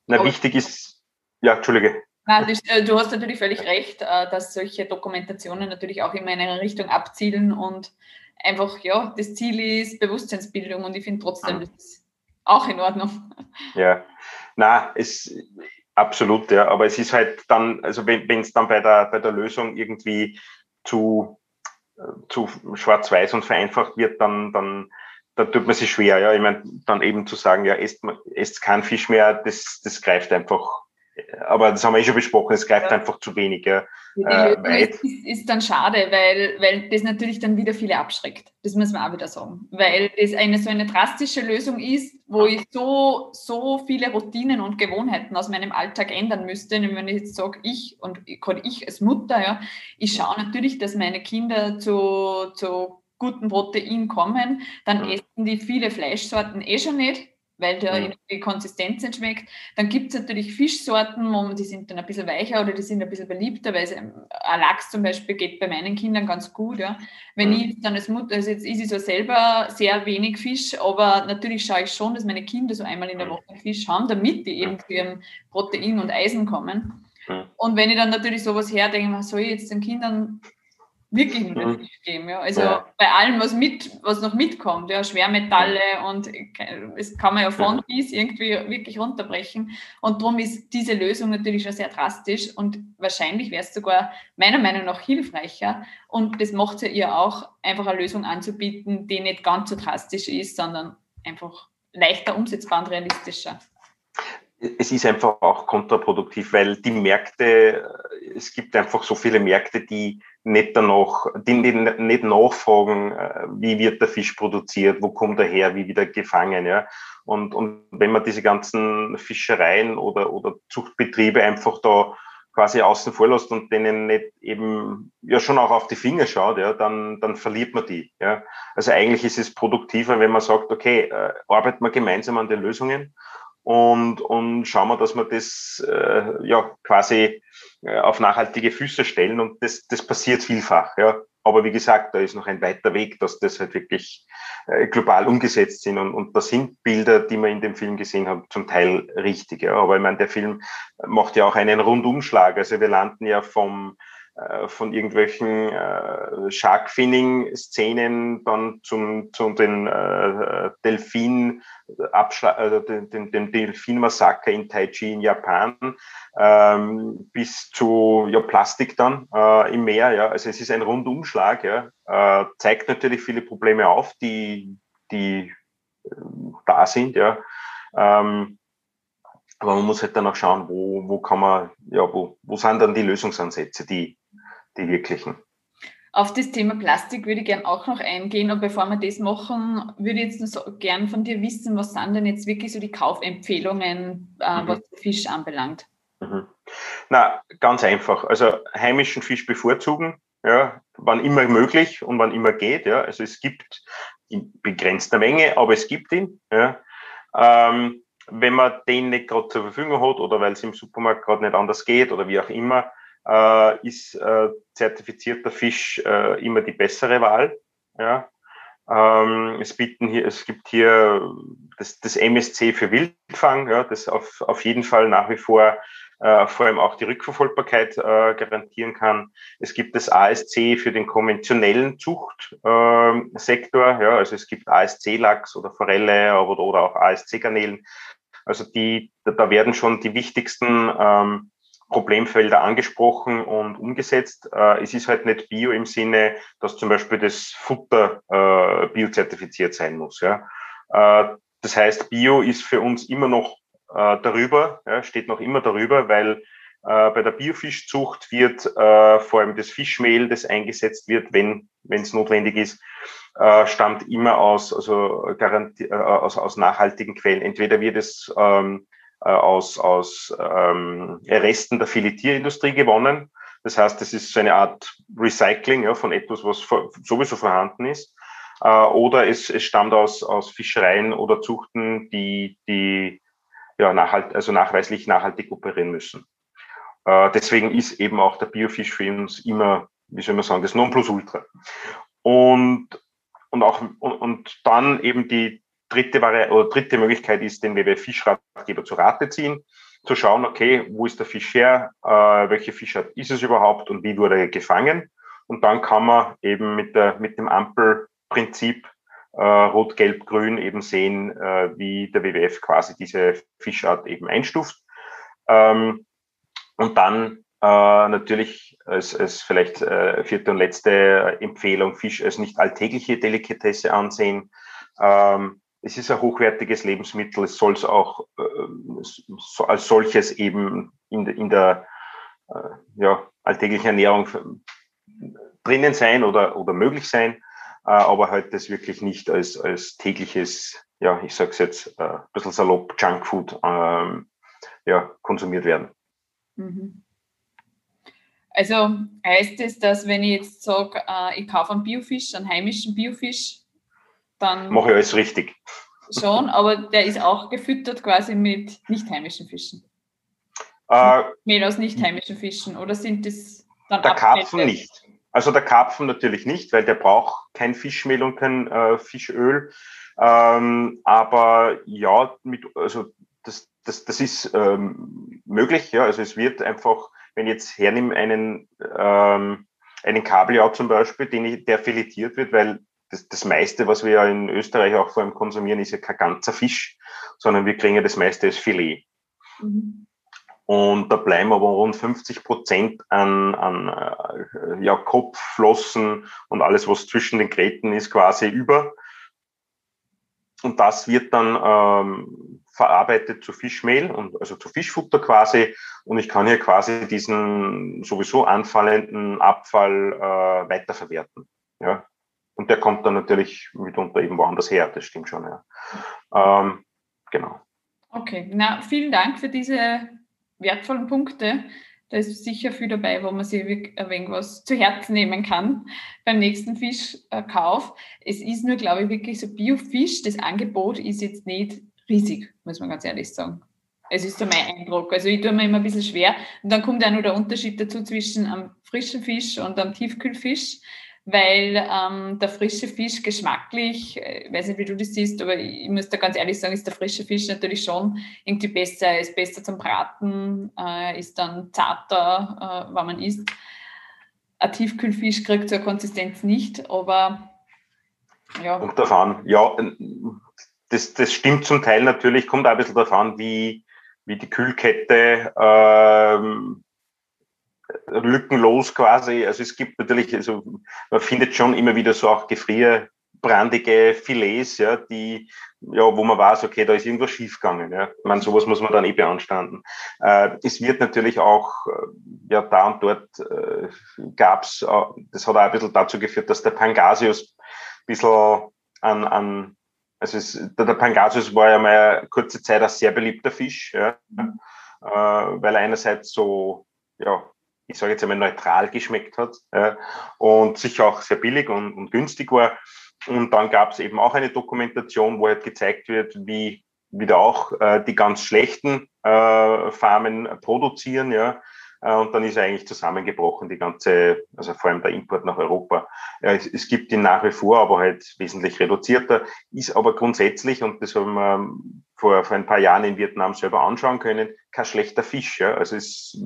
Wichtig ist, ja, Entschuldige. Nein, du hast natürlich völlig recht, dass solche Dokumentationen natürlich auch immer in eine Richtung abzielen und einfach, ja, das Ziel ist Bewusstseinsbildung, und ich finde trotzdem, das ist auch in Ordnung. Ja, nein, ist absolut, ja, aber es ist halt dann, also wenn es dann bei der Lösung irgendwie zu schwarz-weiß und vereinfacht wird, dann tut man sich schwer, ja, ich meine, dann eben zu sagen, ja, esst kein Fisch mehr, das greift einfach, aber das haben wir schon besprochen, es greift einfach zu wenig, ja. Ist dann schade, weil das natürlich dann wieder viele abschreckt. Das müssen wir auch wieder sagen. Weil das so eine drastische Lösung ist, wo ich so viele Routinen und Gewohnheiten aus meinem Alltag ändern müsste. Und wenn ich jetzt sage, ich als Mutter, ja, ich schaue natürlich, dass meine Kinder zu guten Protein kommen, dann essen die viele Fleischsorten schon nicht. weil der irgendwie die Konsistenz nicht schmeckt. Dann gibt es natürlich Fischsorten, wo man, die sind dann ein bisschen weicher oder die sind ein bisschen beliebter, weil ein Lachs zum Beispiel geht bei meinen Kindern ganz gut. Ja. Wenn ich dann als Mutter, also jetzt ist ich so selber sehr wenig Fisch, aber natürlich schaue ich schon, dass meine Kinder so einmal in der Woche Fisch haben, damit die eben zu ihrem Protein und Eisen kommen. Und wenn ich dann natürlich sowas her denke, was soll ich jetzt den Kindern wirklich nur den Fisch geben. Ja. Also bei allem, was noch mitkommt, ja, Schwermetalle und es kann man ja von dies irgendwie wirklich runterbrechen. Und darum ist diese Lösung natürlich schon sehr drastisch und wahrscheinlich wäre es sogar meiner Meinung nach hilfreicher. Und das macht ja ihr auch, einfach eine Lösung anzubieten, die nicht ganz so drastisch ist, sondern einfach leichter umsetzbar und realistischer. Es ist einfach auch kontraproduktiv, weil die Märkte, es gibt einfach so viele Märkte, die nicht nachfragen, wie wird der Fisch produziert, wo kommt er her, wie wird er gefangen, ja. Und wenn man diese ganzen Fischereien oder Zuchtbetriebe einfach da quasi außen vor lässt und denen nicht eben, ja, schon auch auf die Finger schaut, ja, dann verliert man die, ja. Also eigentlich ist es produktiver, wenn man sagt, okay, arbeiten wir gemeinsam an den Lösungen. Und schauen wir, dass wir das quasi auf nachhaltige Füße stellen. Und das passiert vielfach. Ja. Aber wie gesagt, da ist noch ein weiter Weg, dass das halt wirklich global umgesetzt sind. Und da sind Bilder, die man in dem Film gesehen haben, zum Teil richtig. Ja. Aber ich meine, der Film macht ja auch einen Rundumschlag. Also wir landen ja von irgendwelchen Shark-Finning-Szenen dann zu den dem Delfin-Massaker in Taiji in Japan bis zu Plastik dann im Meer. Ja. Also es ist ein Rundumschlag, ja. Zeigt natürlich viele Probleme auf, die da sind. Ja. Aber man muss halt dann auch schauen, wo kann man, wo sind dann die Lösungsansätze, die wirklichen. Auf das Thema Plastik würde ich gerne auch noch eingehen. Und bevor wir das machen, würde ich jetzt noch gern von dir wissen, was sind denn jetzt wirklich so die Kaufempfehlungen, was den Fisch anbelangt? Na, ganz einfach. Also heimischen Fisch bevorzugen, ja, wann immer möglich und wann immer geht. Ja. Also es gibt in begrenzter Menge, aber es gibt ihn. Ja. Wenn man den nicht gerade zur Verfügung hat oder weil es im Supermarkt gerade nicht anders geht oder wie auch immer, ist zertifizierter Fisch immer die bessere Wahl. Ja. Es gibt hier das MSC für Wildfang, ja, das auf jeden Fall nach wie vor vor allem auch die Rückverfolgbarkeit garantieren kann. Es gibt das ASC für den konventionellen Zuchtsektor. Ja, also es gibt ASC-Lachs oder Forelle oder auch ASC-Garnelen. Also da werden schon die wichtigsten Problemfelder angesprochen und umgesetzt. Es ist halt nicht bio im Sinne, dass zum Beispiel das Futter biozertifiziert sein muss. Ja. Das heißt, Bio ist für uns immer noch darüber, ja, steht noch immer darüber, weil bei der Biofischzucht wird vor allem das Fischmehl, das eingesetzt wird, wenn es notwendig ist, stammt immer aus nachhaltigen Quellen. Entweder wird es aus Resten der Filetierindustrie gewonnen. Das heißt, das ist so eine Art Recycling, ja, von etwas, was sowieso vorhanden ist. Oder es stammt aus Fischereien oder Zuchten, die nachweislich nachhaltig operieren müssen. Deswegen ist eben auch der Biofisch für uns immer, wie soll man sagen, das Nonplusultra. Und dann eben die dritte Möglichkeit ist, den WWF-Fischratgeber zu Rate ziehen, zu schauen, okay, wo ist der Fisch her, welche Fischart ist es überhaupt und wie wurde er gefangen? Und dann kann man eben mit dem Ampelprinzip Rot, Gelb, Grün eben sehen, wie der WWF quasi diese Fischart eben einstuft. Und dann natürlich als vielleicht vierte und letzte Empfehlung, Fisch als nicht alltägliche Delikatesse ansehen. Es ist ein hochwertiges Lebensmittel, es soll es auch als solches eben in der alltäglichen Ernährung drinnen sein oder möglich sein, aber halt das wirklich nicht als tägliches, ja, ich sag's jetzt ein bisschen salopp, Junkfood konsumiert werden. Also heißt es, dass wenn ich jetzt sage, ich kaufe einen heimischen Biofisch, dann mache ich alles richtig. schon, aber der ist auch gefüttert quasi mit nicht heimischen Fischen. Mehl aus nicht heimischen Fischen, oder sind das dann der Abfälle? Karpfen nicht. Also der Karpfen natürlich nicht, weil der braucht kein Fischmehl und kein Fischöl. Aber ja, das ist möglich. Ja. Also es wird einfach, wenn ich jetzt hernehme, einen Kabeljau zum Beispiel, der filetiert wird, weil das meiste, was wir ja in Österreich auch vor allem konsumieren, ist ja kein ganzer Fisch, sondern wir kriegen ja das meiste als Filet. Mhm. Und da bleiben aber rund 50% an ja, Kopf, Flossen und alles, was zwischen den Gräten ist, quasi über. Und das wird dann verarbeitet zu Fischmehl, und also zu Fischfutter quasi. Und ich kann hier quasi diesen sowieso anfallenden Abfall weiterverwerten. Ja? Und der kommt dann natürlich mitunter eben woanders her, das stimmt schon. Ja. Genau. Okay, na, vielen Dank für diese wertvollen Punkte. Da ist sicher viel dabei, wo man sich ein wenig was zu Herzen nehmen kann beim nächsten Fischkauf. Es ist nur, glaube ich, wirklich so Biofisch. Das Angebot ist jetzt nicht riesig, muss man ganz ehrlich sagen. Es ist so mein Eindruck. Also ich tue mir immer ein bisschen schwer. Und dann kommt auch noch der Unterschied dazu zwischen einem frischen Fisch und einem Tiefkühlfisch, weil der frische Fisch geschmacklich, ich weiß nicht, wie du das siehst, aber ich muss da ganz ehrlich sagen, ist der frische Fisch natürlich schon irgendwie besser, ist besser zum Braten, ist dann zarter, wenn man isst. Ein Tiefkühlfisch kriegt zur Konsistenz nicht, aber ja. Und darauf an, ja, das stimmt zum Teil natürlich, kommt auch ein bisschen darauf an, wie die Kühlkette lückenlos quasi, also es gibt natürlich, also man findet schon immer wieder so auch gefrierbrandige Filets, ja, die, ja, wo man weiß, okay, da ist irgendwas schiefgegangen, ja. Ich meine, sowas muss man dann eh beanstanden. Es wird natürlich auch, ja, da und dort gab's, das hat auch ein bisschen dazu geführt, dass der Pangasius ein bisschen der Pangasius war ja mal kurze Zeit ein sehr beliebter Fisch, ja, weil er einerseits so, ja, ich sage jetzt einmal, neutral geschmeckt hat und sicher auch sehr billig und günstig war. Und dann gab es eben auch eine Dokumentation, wo halt gezeigt wird, wie wieder auch die ganz schlechten Farmen produzieren. Ja. Und dann ist eigentlich zusammengebrochen, die ganze, also vor allem der Import nach Europa. Es gibt ihn nach wie vor, aber halt wesentlich reduzierter, ist aber grundsätzlich, und das haben wir vor ein paar Jahren in Vietnam selber anschauen können, kein schlechter Fisch. Ja? Also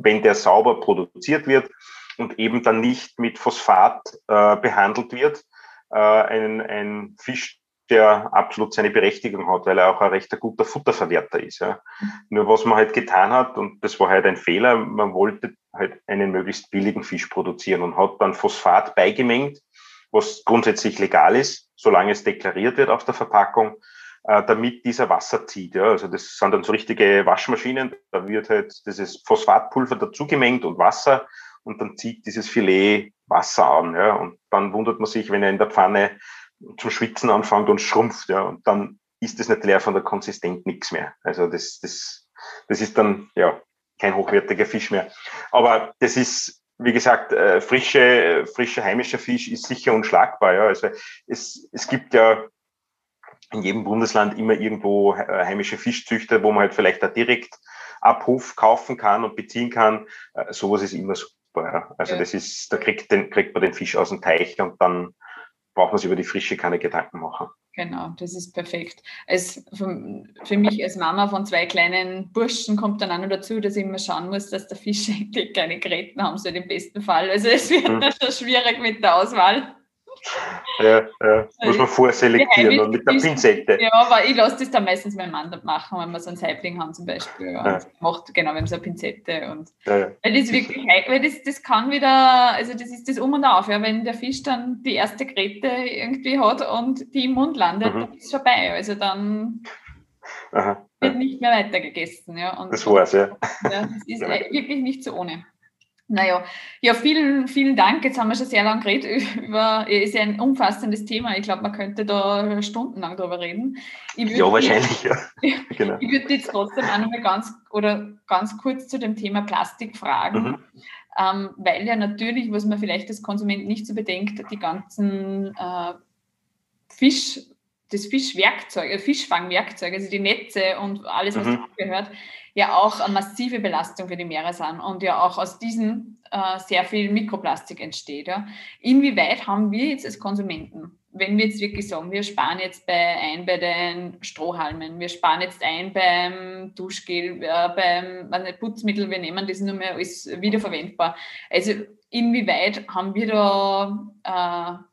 wenn der sauber produziert wird und eben dann nicht mit Phosphat behandelt wird, ein Fisch, der absolut seine Berechtigung hat, weil er auch ein recht guter Futterverwerter ist. Ja. Nur was man halt getan hat, und das war halt ein Fehler, man wollte halt einen möglichst billigen Fisch produzieren und hat dann Phosphat beigemengt, was grundsätzlich legal ist, solange es deklariert wird auf der Verpackung, damit dieser Wasser zieht. Ja. Also das sind dann so richtige Waschmaschinen, da wird halt dieses Phosphatpulver dazugemengt und Wasser, und dann zieht dieses Filet Wasser an. Ja. Und dann wundert man sich, wenn er in der Pfanne zum Schwitzen anfängt und schrumpft, ja, und dann ist das natürlich von der Konsistenz nichts mehr. Also das ist dann, ja, kein hochwertiger Fisch mehr. Aber das ist, wie gesagt, frischer heimischer Fisch ist sicher unschlagbar, ja. Also es gibt ja in jedem Bundesland immer irgendwo heimische Fischzüchter, wo man halt vielleicht da direkt ab Hof kaufen kann und beziehen kann. Sowas ist immer super, ja. Also das ist, da kriegt man den Fisch aus dem Teich, und dann braucht man sich über die Frische keine Gedanken machen. Genau, das ist perfekt. Für mich als Mama von zwei kleinen Burschen kommt dann auch noch dazu, dass ich immer schauen muss, dass der Fisch eigentlich keine Gräten haben soll, im besten Fall. Also es wird dann schon schwierig mit der Auswahl. Ja, muss man vorselektieren und mit der Pinzette. Ja, aber ich lasse das dann meistens meinem Mann machen, wenn wir so einen Saibling haben zum Beispiel. Ja. Ja. Macht, genau, wir haben so eine Pinzette. Und ja. Weil das wirklich, weil das kann wieder, also das ist das Um und Auf. Ja. Wenn der Fisch dann die erste Gräte irgendwie hat und die im Mund landet, dann ist es vorbei. Also dann wird nicht mehr weiter gegessen. Ja. Und das war's, ja. Das ist wirklich nicht so ohne. Naja, ja, vielen, vielen Dank. Jetzt haben wir schon sehr lange geredet über, ist ja ein umfassendes Thema. Ich glaube, man könnte da stundenlang drüber reden. Ja, wahrscheinlich, ja. Genau. Ich würde jetzt trotzdem auch noch mal ganz kurz zu dem Thema Plastik fragen, weil ja natürlich, was man vielleicht als Konsument nicht so bedenkt, die ganzen Fisch, das Fischwerkzeug, Fischfangwerkzeug, also die Netze und alles, was dazugehört, ja auch eine massive Belastung für die Meere sind und ja auch aus diesen sehr viel Mikroplastik entsteht. Ja. Inwieweit haben wir jetzt als Konsumenten, wenn wir jetzt wirklich sagen, wir sparen jetzt bei den Strohhalmen, wir sparen jetzt ein beim Duschgel, beim Putzmittel, wir nehmen das nur mehr als wiederverwendbar. Also inwieweit haben wir da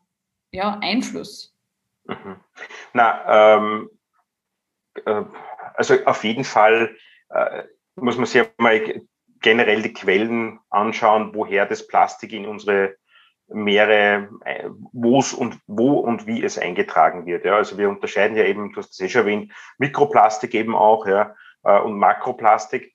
Einfluss? Mhm. Na, also auf jeden Fall muss man sich mal generell die Quellen anschauen, woher das Plastik in unsere Meere, wo und wie es eingetragen wird. Ja. Also wir unterscheiden ja eben, du hast es schon erwähnt, Mikroplastik eben auch, ja, und Makroplastik.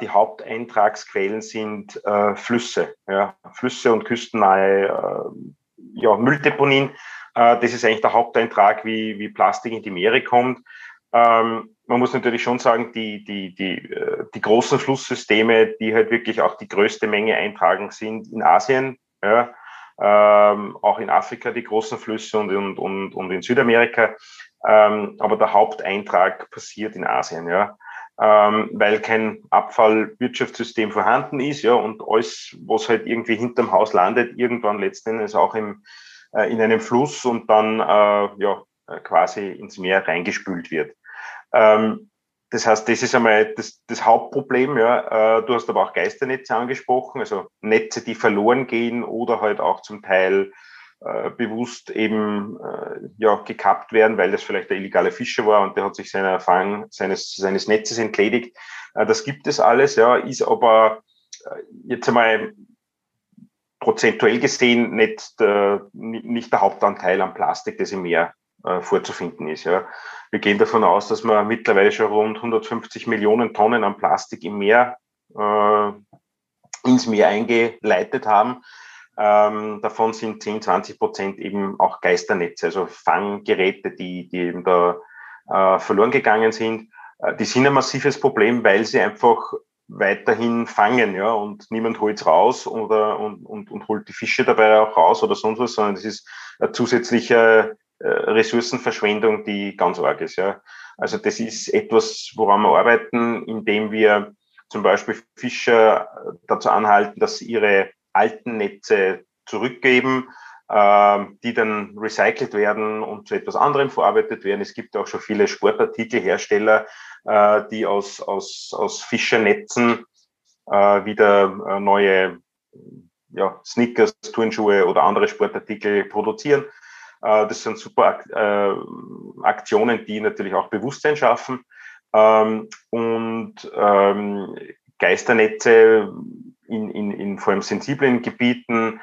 Die Haupteintragsquellen sind Flüsse, ja. Flüsse und küstennahe Mülldeponien. Das ist eigentlich der Haupteintrag, wie Plastik in die Meere kommt. Man muss natürlich schon sagen, die großen Flusssysteme, die halt wirklich auch die größte Menge eintragen, sind in Asien, ja, auch in Afrika die großen Flüsse und in Südamerika, aber der Haupteintrag passiert in Asien, ja, weil kein Abfallwirtschaftssystem vorhanden ist, ja, und alles, was halt irgendwie hinterm Haus landet, irgendwann letzten Endes auch in einem Fluss und dann quasi ins Meer reingespült wird. Das heißt, das ist einmal das Hauptproblem, ja. Du hast aber auch Geisternetze angesprochen, also Netze, die verloren gehen oder halt auch zum Teil bewusst eben gekappt werden, weil das vielleicht der illegale Fischer war und der hat sich seiner Fang, seines Netzes entledigt. Das gibt es alles, ja, ist aber jetzt einmal prozentuell gesehen nicht der Hauptanteil am Plastik, das im Meer vorzufinden ist, ja. Wir gehen davon aus, dass wir mittlerweile schon rund 150 Millionen Tonnen an Plastik im Meer, ins Meer eingeleitet haben. Davon sind 10-20% eben auch Geisternetze, also Fanggeräte, die eben da verloren gegangen sind. Die sind ein massives Problem, weil sie einfach weiterhin fangen, ja, und niemand holt's raus oder und holt die Fische dabei auch raus oder sonst was, sondern das ist ein zusätzlicher Ressourcenverschwendung, die ganz arg ist, ja. Also das ist etwas, woran wir arbeiten, indem wir zum Beispiel Fischer dazu anhalten, dass sie ihre alten Netze zurückgeben, die dann recycelt werden und zu etwas anderem verarbeitet werden. Es gibt auch schon viele Sportartikelhersteller, die aus Fischernetzen wieder neue Sneakers, Turnschuhe oder andere Sportartikel produzieren. Das sind super Aktionen, die natürlich auch Bewusstsein schaffen. Geisternetze in vor allem sensiblen Gebieten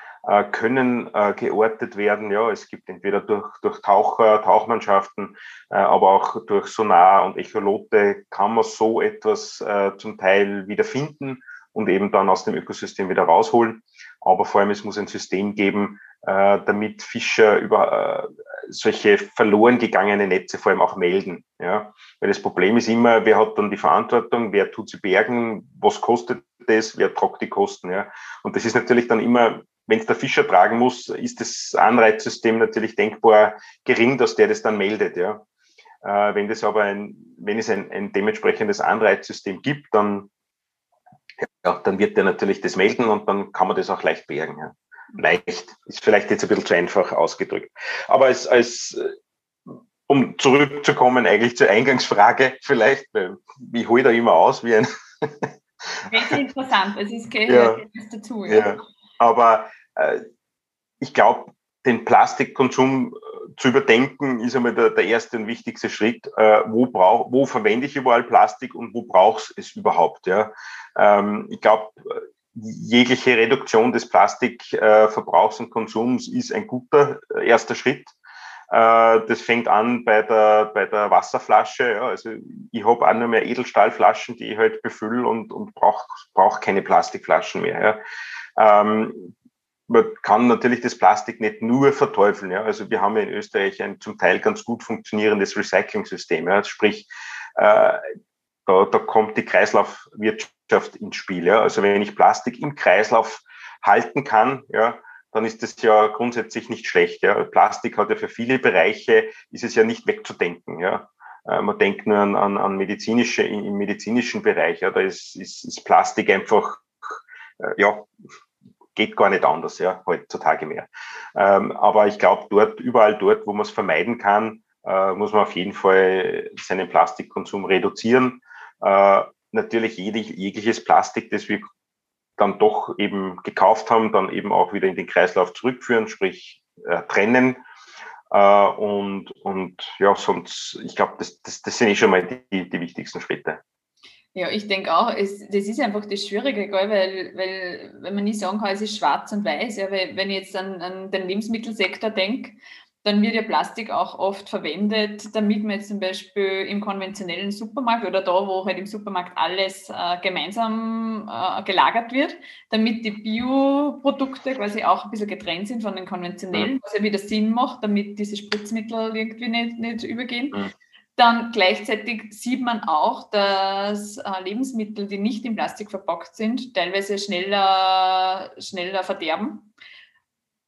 können geortet werden. Ja, es gibt entweder durch Taucher, Tauchmannschaften, aber auch durch Sonar und Echolote kann man so etwas zum Teil wiederfinden und eben dann aus dem Ökosystem wieder rausholen. Aber vor allem, es muss ein System geben, damit Fischer über solche verloren gegangene Netze vor allem auch melden. Ja? Weil das Problem ist immer, wer hat dann die Verantwortung, wer tut sie bergen, was kostet das, wer tragt die Kosten. Ja? Und das ist natürlich dann immer, wenn es der Fischer tragen muss, ist das Anreizsystem natürlich denkbar gering, dass der das dann meldet. Ja? Wenn es ein dementsprechendes Anreizsystem gibt, dann wird der natürlich das melden und dann kann man das auch leicht bergen. Ja. Leicht ist vielleicht jetzt ein bisschen zu einfach ausgedrückt. Aber um zurückzukommen eigentlich zur Eingangsfrage vielleicht, weil ich hole da immer aus wie ein... Das ist interessant, es gehört etwas dazu. Ja. Ja. Aber ich glaube, den Plastikkonsum zu überdenken, ist einmal der erste und wichtigste Schritt. Wo verwende ich überall Plastik und wo brauchst du es überhaupt? Ja? Ich glaube, jegliche Reduktion des Plastikverbrauchs und Konsums ist ein guter erster Schritt. Das fängt an bei der Wasserflasche. Ja? Also ich habe auch nur mehr Edelstahlflaschen, die ich halt befülle und brauche keine Plastikflaschen mehr. Ja? Man kann natürlich das Plastik nicht nur verteufeln. Ja. Also wir haben ja in Österreich ein zum Teil ganz gut funktionierendes Recycling-System. Ja. Sprich, da kommt die Kreislaufwirtschaft ins Spiel. Ja. Also wenn ich Plastik im Kreislauf halten kann, ja, dann ist das ja grundsätzlich nicht schlecht. Ja. Plastik hat ja für viele Bereiche, ist es ja nicht wegzudenken. Ja. Man denkt nur an medizinische, im medizinischen Bereich. Ja. Da ist Plastik einfach, ja, geht gar nicht anders, ja, heutzutage mehr. Aber ich glaube, überall dort, wo man es vermeiden kann, muss man auf jeden Fall seinen Plastikkonsum reduzieren. Natürlich jegliches Plastik, das wir dann doch eben gekauft haben, dann eben auch wieder in den Kreislauf zurückführen, sprich trennen. Und ja, sonst, ich glaube, das sind eh schon mal die wichtigsten Schritte. Ja, ich denke auch, das ist einfach das Schwierige, gell? Weil wenn man nicht sagen kann, es ist schwarz und weiß, ja, weil wenn ich jetzt an den Lebensmittelsektor denke, dann wird ja Plastik auch oft verwendet, damit man jetzt zum Beispiel im konventionellen Supermarkt oder da, wo halt im Supermarkt alles gemeinsam gelagert wird, damit die Bioprodukte quasi auch ein bisschen getrennt sind von den konventionellen, was ja wieder Sinn macht, damit diese Spritzmittel irgendwie nicht übergehen. Ja. Dann gleichzeitig sieht man auch, dass Lebensmittel, die nicht in Plastik verpackt sind, teilweise schneller verderben.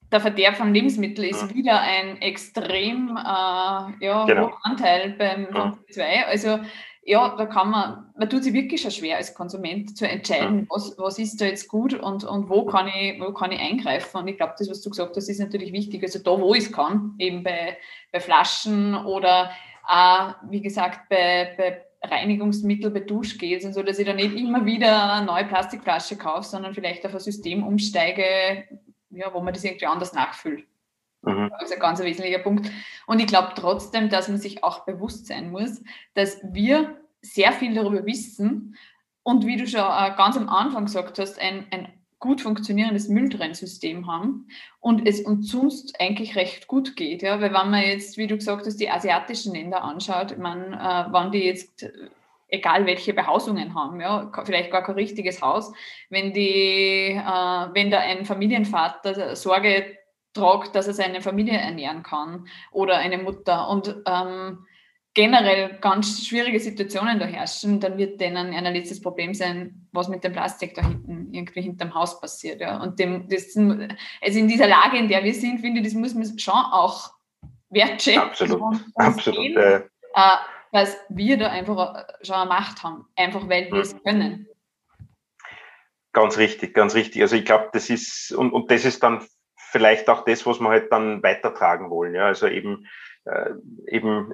Der Verderb von Lebensmitteln ist wieder ein extrem hoher Anteil beim CO2. Also ja, da kann man tut sich wirklich schon schwer als Konsument zu entscheiden, was ist da jetzt gut und wo kann ich eingreifen. Und ich glaube, das, was du gesagt hast, ist natürlich wichtig. Also da, wo ich es kann, eben bei Flaschen oder auch, wie gesagt, bei Reinigungsmittel, bei Duschgels und so, dass ich da nicht immer wieder eine neue Plastikflasche kaufe, sondern vielleicht auf ein System umsteige, ja, wo man das irgendwie anders nachfüllt. Mhm. Das ist ein ganz wesentlicher Punkt. Und ich glaube trotzdem, dass man sich auch bewusst sein muss, dass wir sehr viel darüber wissen und wie du schon ganz am Anfang gesagt hast, ein gut funktionierendes Mülltrennsystem haben und es uns sonst eigentlich recht gut geht. Ja? Weil wenn man jetzt, wie du gesagt hast, die asiatischen Länder anschaut, wenn die jetzt, egal welche Behausungen haben, ja, vielleicht gar kein richtiges Haus, wenn da ein Familienvater Sorge trägt, dass er seine Familie ernähren kann oder eine Mutter und generell ganz schwierige Situationen da herrschen, dann wird denen ein letztes Problem sein, was mit dem Plastik da hinten irgendwie hinterm Haus passiert. Ja. Und also in dieser Lage, in der wir sind, finde ich, das muss man schon auch wertschätzen. Absolut, absolut. Dass wir da einfach schon eine Macht haben, einfach weil wir es können. Ganz richtig, ganz richtig. Also ich glaube, das ist, und das ist dann vielleicht auch das, was wir halt dann weitertragen wollen. Ja? Also eben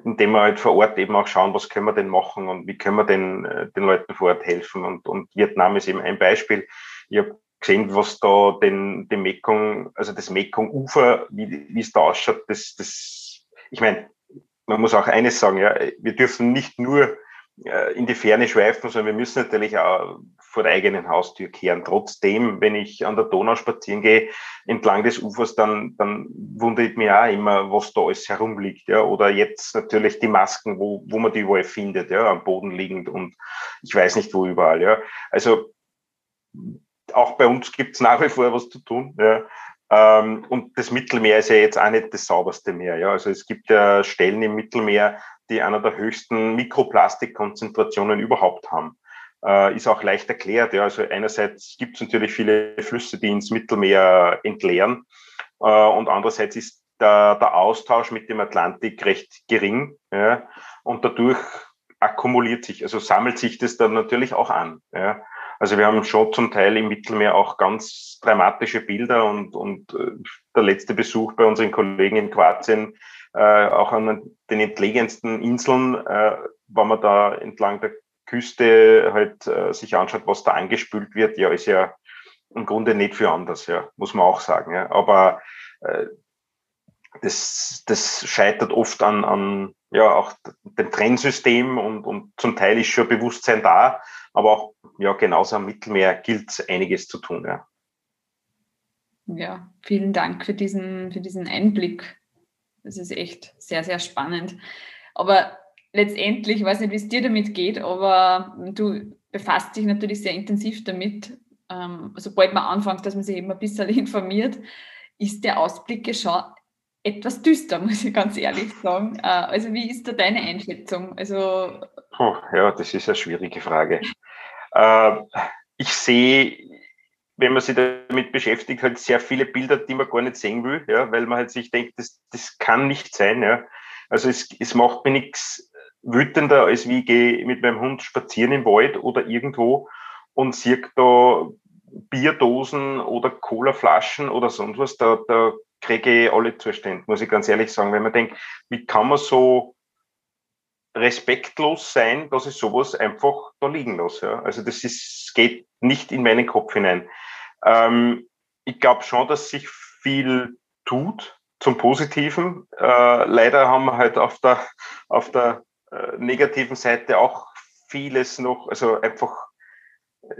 indem wir halt vor Ort eben auch schauen, was können wir denn machen und wie können wir denn den Leuten vor Ort helfen. Und Vietnam ist eben ein Beispiel. Ich habe gesehen, was da den Mekong, also das Mekong-Ufer, wie es da ausschaut, ich meine, man muss auch eines sagen, ja, wir dürfen nicht nur in die Ferne schweifen, sondern wir müssen natürlich auch vor der eigenen Haustür kehren. Trotzdem, wenn ich an der Donau spazieren gehe, entlang des Ufers, dann wundert mich auch immer, was da alles herumliegt. Ja. Oder jetzt natürlich die Masken, wo man die überall findet, ja, am Boden liegend und ich weiß nicht wo überall. Ja. Also auch bei uns gibt's nach wie vor was zu tun. Ja. Und das Mittelmeer ist ja jetzt auch nicht das sauberste Meer. Ja. Also es gibt ja Stellen im Mittelmeer, die einer der höchsten Mikroplastikkonzentrationen überhaupt haben. Ist auch leicht erklärt. Ja. Also einerseits gibt es natürlich viele Flüsse, die ins Mittelmeer entleeren. Und andererseits ist der Austausch mit dem Atlantik recht gering. Ja. Und dadurch sammelt sich das dann natürlich auch an. Ja. Also wir haben schon zum Teil im Mittelmeer auch ganz dramatische Bilder und der letzte Besuch bei unseren Kollegen in Kroatien, auch an den entlegensten Inseln, wenn man da entlang der Küste halt sich anschaut, was da angespült wird, ja, ist ja im Grunde nicht viel anders, ja, muss man auch sagen. Ja. Aber das scheitert oft an ja, auch dem Trennsystem und zum Teil ist schon Bewusstsein da, aber auch ja, genauso am Mittelmeer gilt einiges zu tun. Ja. Ja, vielen Dank für diesen Einblick. Das ist echt sehr, sehr spannend. Aber letztendlich, ich weiß nicht, wie es dir damit geht, aber du befasst dich natürlich sehr intensiv damit, sobald man anfängt, dass man sich eben ein bisschen informiert, ist der Ausblick schon etwas düster, muss ich ganz ehrlich sagen. Also wie ist da deine Einschätzung? Also das ist eine schwierige Frage. Ich sehe wenn man sich damit beschäftigt, halt sehr viele Bilder, die man gar nicht sehen will, ja, weil man halt sich denkt, das kann nicht sein. Ja. Also es macht mir nichts wütender, als wie ich gehe mit meinem Hund spazieren im Wald oder irgendwo und sehe da Bierdosen oder Colaflaschen oder sonst was, da kriege ich alle Zustände, muss ich ganz ehrlich sagen, weil man denkt, wie kann man so respektlos sein, dass ich sowas einfach da liegen lasse. Ja? Also geht nicht in meinen Kopf hinein. Ich glaube schon, dass sich viel tut zum Positiven. Leider haben wir halt auf der negativen Seite auch vieles noch, also einfach,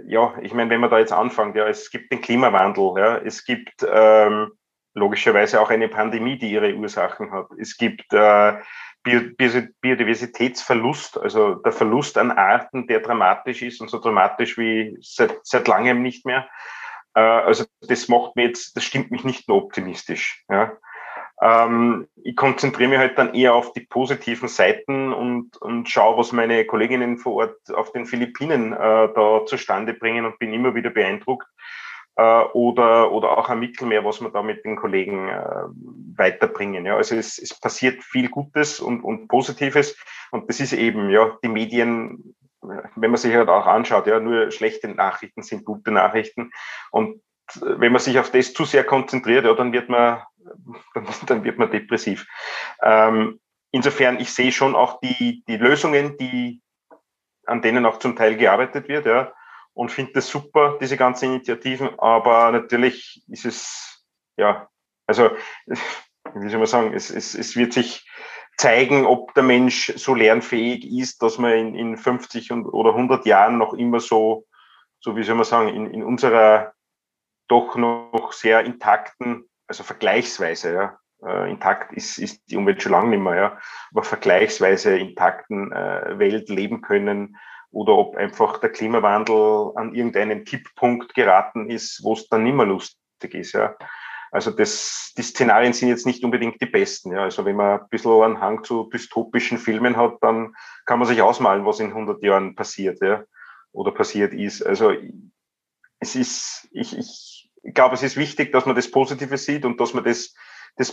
ja, ich meine, wenn man da jetzt anfängt, ja, es gibt den Klimawandel, ja, es gibt logischerweise auch eine Pandemie, die ihre Ursachen hat. Es gibt Biodiversitätsverlust, also der Verlust an Arten, der dramatisch ist und so dramatisch wie seit langem nicht mehr. Also das stimmt mich nicht nur optimistisch. Ja. Ich konzentriere mich halt dann eher auf die positiven Seiten und schaue, was meine Kolleginnen vor Ort auf den Philippinen da zustande bringen und bin immer wieder beeindruckt. Oder auch am Mittelmeer, was wir da mit den Kollegen weiterbringen. Ja, also es passiert viel Gutes und Positives und das ist eben, ja, die Medien, wenn man sich halt auch anschaut, ja, nur schlechte Nachrichten sind gute Nachrichten und wenn man sich auf das zu sehr konzentriert, ja, dann wird man depressiv. Insofern, ich sehe schon auch die Lösungen, an denen auch zum Teil gearbeitet wird, ja. Und finde das super, diese ganzen Initiativen, aber natürlich ist es, ja, also, wie soll man sagen, es wird sich zeigen, ob der Mensch so lernfähig ist, dass man in 50 oder 100 Jahren noch immer so wie soll man sagen, in unserer doch noch sehr intakten, also vergleichsweise, ja, intakt ist die Umwelt schon lange nicht mehr, ja, aber vergleichsweise intakten Welt leben können, oder ob einfach der Klimawandel an irgendeinen Kipppunkt geraten ist, wo es dann nicht mehr lustig ist. Ja. Also die Szenarien sind jetzt nicht unbedingt die besten. Ja. Also wenn man ein bisschen einen Hang zu dystopischen Filmen hat, dann kann man sich ausmalen, was in 100 Jahren passiert, ja, oder passiert ist. Also ich glaube, es ist wichtig, dass man das Positive sieht und dass man das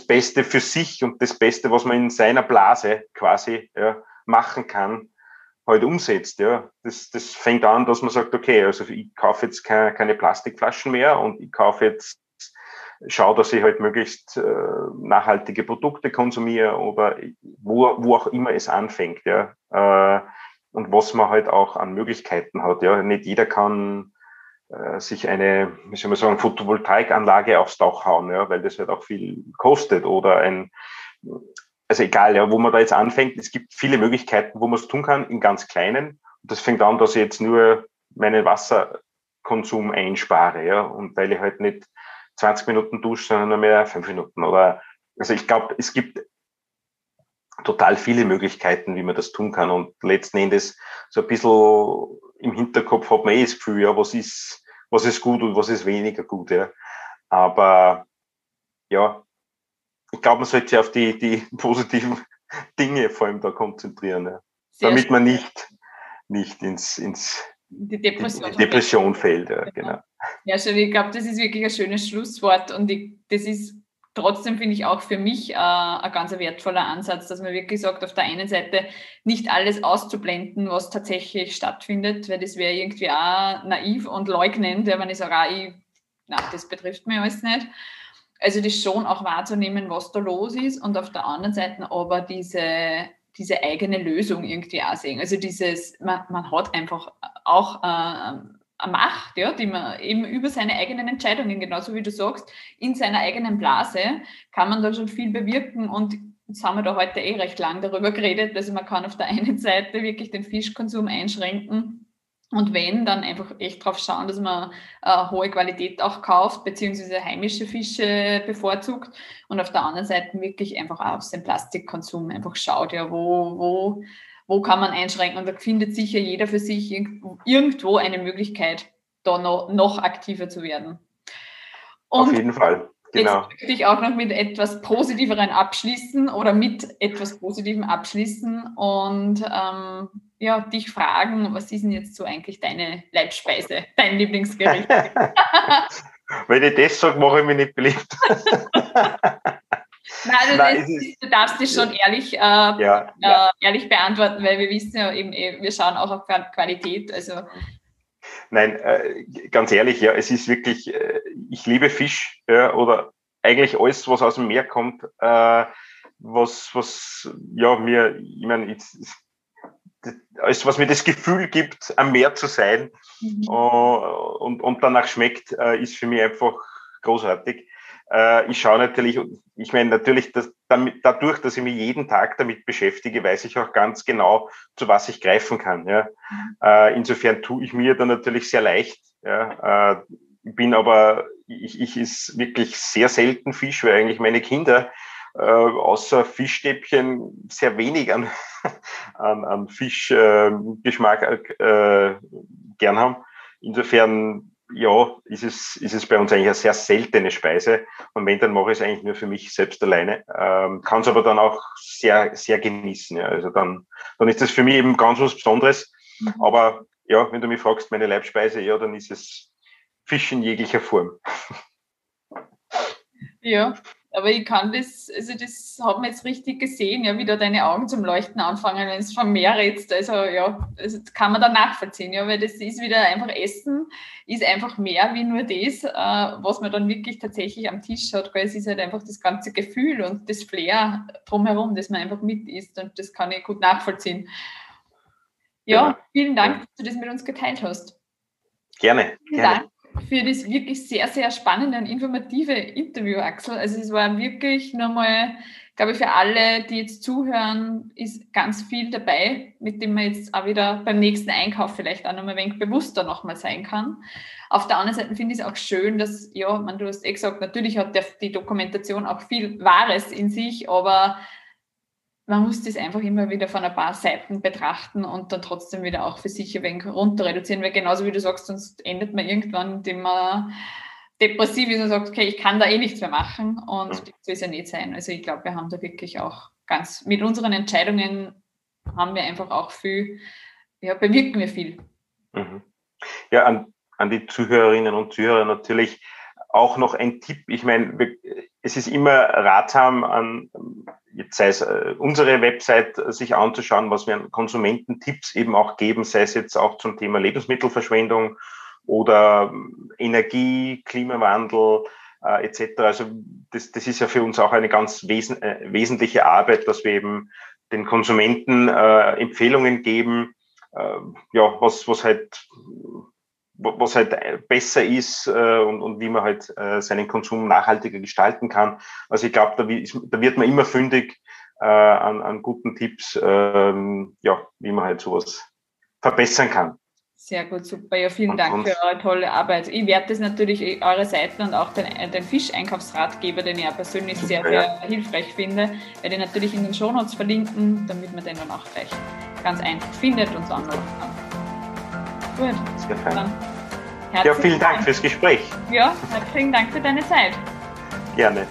Beste für sich und das Beste, was man in seiner Blase quasi, ja, machen kann, heute umsetzt, ja. Das fängt an, dass man sagt, okay, also ich kaufe jetzt keine Plastikflaschen mehr und ich kaufe jetzt, schaue, dass ich halt möglichst nachhaltige Produkte konsumiere oder wo auch immer es anfängt, ja. Und was man halt auch an Möglichkeiten hat, ja. Nicht jeder kann sich eine, wie soll man sagen, Photovoltaikanlage aufs Dach hauen, ja, weil das halt auch viel kostet oder also egal, ja, wo man da jetzt anfängt, es gibt viele Möglichkeiten, wo man es tun kann, in ganz kleinen. Und das fängt an, dass ich jetzt nur meinen Wasserkonsum einspare, ja. Und weil ich halt nicht 20 Minuten dusche, sondern nur mehr 5 Minuten. Also ich glaube, es gibt total viele Möglichkeiten, wie man das tun kann. Und letzten Endes so ein bisschen im Hinterkopf hat man eh das Gefühl, ja, was ist gut und was ist weniger gut, ja. Aber, ja. Ich glaube, man sollte sich auf die positiven Dinge vor allem da konzentrieren, ja, damit man nicht ins Depression fällt. Ja, genau. Ja, schön. Ich glaube, das ist wirklich ein schönes Schlusswort und das ist trotzdem, finde ich, auch für mich ein ganz wertvoller Ansatz, dass man wirklich sagt, auf der einen Seite nicht alles auszublenden, was tatsächlich stattfindet, weil das wäre irgendwie auch naiv und leugnend, wenn ich sage, das betrifft mich alles nicht. Also das schon auch wahrzunehmen, was da los ist und auf der anderen Seite aber diese eigene Lösung irgendwie auch sehen. Also man hat einfach auch eine Macht, ja, die man eben über seine eigenen Entscheidungen, genauso wie du sagst, in seiner eigenen Blase kann man da schon viel bewirken und jetzt haben wir da heute eh recht lang darüber geredet, also man kann auf der einen Seite wirklich den Fischkonsum einschränken. Und wenn, dann einfach echt drauf schauen, dass man hohe Qualität auch kauft, beziehungsweise heimische Fische bevorzugt und auf der anderen Seite wirklich einfach auch auf den Plastikkonsum einfach schaut, ja, wo kann man einschränken und da findet sicher jeder für sich irgendwo eine Möglichkeit, da noch aktiver zu werden. Und auf jeden Fall. Genau. Jetzt möchte ich auch noch mit etwas Positiveren abschließen oder mit etwas Positivem abschließen und ja, dich fragen, was ist denn jetzt so eigentlich deine Leibspeise, dein Lieblingsgericht? Wenn ich das sage, mache ich mich nicht beliebt. Nein, du darfst dich schon ehrlich, ehrlich beantworten, weil wir wissen ja eben, wir schauen auch auf Qualität, also... Nein, ganz ehrlich, ja, es ist wirklich, ich liebe Fisch, ja, oder eigentlich alles, was aus dem Meer kommt, alles, was mir das Gefühl gibt, am Meer zu sein, und danach schmeckt, ist für mich einfach großartig. Ich schaue natürlich, dadurch, dass ich mich jeden Tag damit beschäftige, weiß ich auch ganz genau, zu was ich greifen kann. Ja. Insofern tue ich mir da natürlich sehr leicht. Ja. Ich esse wirklich sehr selten Fisch, weil eigentlich meine Kinder außer Fischstäbchen sehr wenig an Fischgeschmack gern haben. Insofern ja, ist es bei uns eigentlich eine sehr seltene Speise. Und wenn, dann mache ich es eigentlich nur für mich selbst alleine. Kann es aber dann auch sehr, sehr genießen. Ja. Also dann ist das für mich eben ganz was Besonderes. Aber ja, wenn du mich fragst, meine Leibspeise, ja, dann ist es Fisch in jeglicher Form. Ja, aber ich kann das hat man jetzt richtig gesehen, ja, wie da deine Augen zum Leuchten anfangen, wenn es vom Meer redst. Also ja, das kann man da nachvollziehen, ja, weil das ist wieder einfach Essen, ist einfach mehr wie nur das, was man dann wirklich tatsächlich am Tisch hat, weil es ist halt einfach das ganze Gefühl und das Flair drumherum, das man einfach mit isst, und das kann ich gut nachvollziehen. Ja, vielen Dank, dass du das mit uns geteilt hast. Gerne. Vielen Dank für das wirklich sehr, sehr spannende und informative Interview, Axel. Also es war wirklich nochmal, glaube ich, für alle, die jetzt zuhören, ist ganz viel dabei, mit dem man jetzt auch wieder beim nächsten Einkauf vielleicht auch nochmal ein wenig bewusster nochmal sein kann. Auf der anderen Seite finde ich es auch schön, dass, ja, du hast gesagt, natürlich hat die Dokumentation auch viel Wahres in sich, aber man muss das einfach immer wieder von ein paar Seiten betrachten und dann trotzdem wieder auch für sich ein wenig runter reduzieren, weil genauso wie du sagst, sonst endet man irgendwann, indem man depressiv ist und sagt, okay, ich kann da nichts mehr machen, und das soll es ja nicht sein. Also ich glaube, wir haben da wirklich auch ganz, mit unseren Entscheidungen haben wir einfach auch viel, ja, bewirken wir viel. Mhm. Ja, an die Zuhörerinnen und Zuhörer natürlich auch noch ein Tipp. Ich meine, es ist immer ratsam, jetzt sei es unsere Website, sich anzuschauen, was wir an Konsumententipps eben auch geben, sei es jetzt auch zum Thema Lebensmittelverschwendung oder Energie, Klimawandel etc. Also das ist ja für uns auch eine ganz wesentliche Arbeit, dass wir eben den Konsumenten Empfehlungen geben, was halt besser ist und wie man halt seinen Konsum nachhaltiger gestalten kann. Also ich glaube, da wird man immer fündig an guten Tipps, wie man halt sowas verbessern kann. Sehr gut, super. Ja, vielen Dank für eure tolle Arbeit. Ich werde das natürlich, eure Seiten und auch den Fischeinkaufsratgeber, den ich ja persönlich sehr, sehr hilfreich finde, werde ich natürlich in den Shownotes verlinken, damit man den dann auch gleich ganz einfach findet und so anrufen kann. Gut. Sehr fein. Ja, vielen Dank fürs Gespräch. Ja, herzlichen Dank für deine Zeit. Gerne.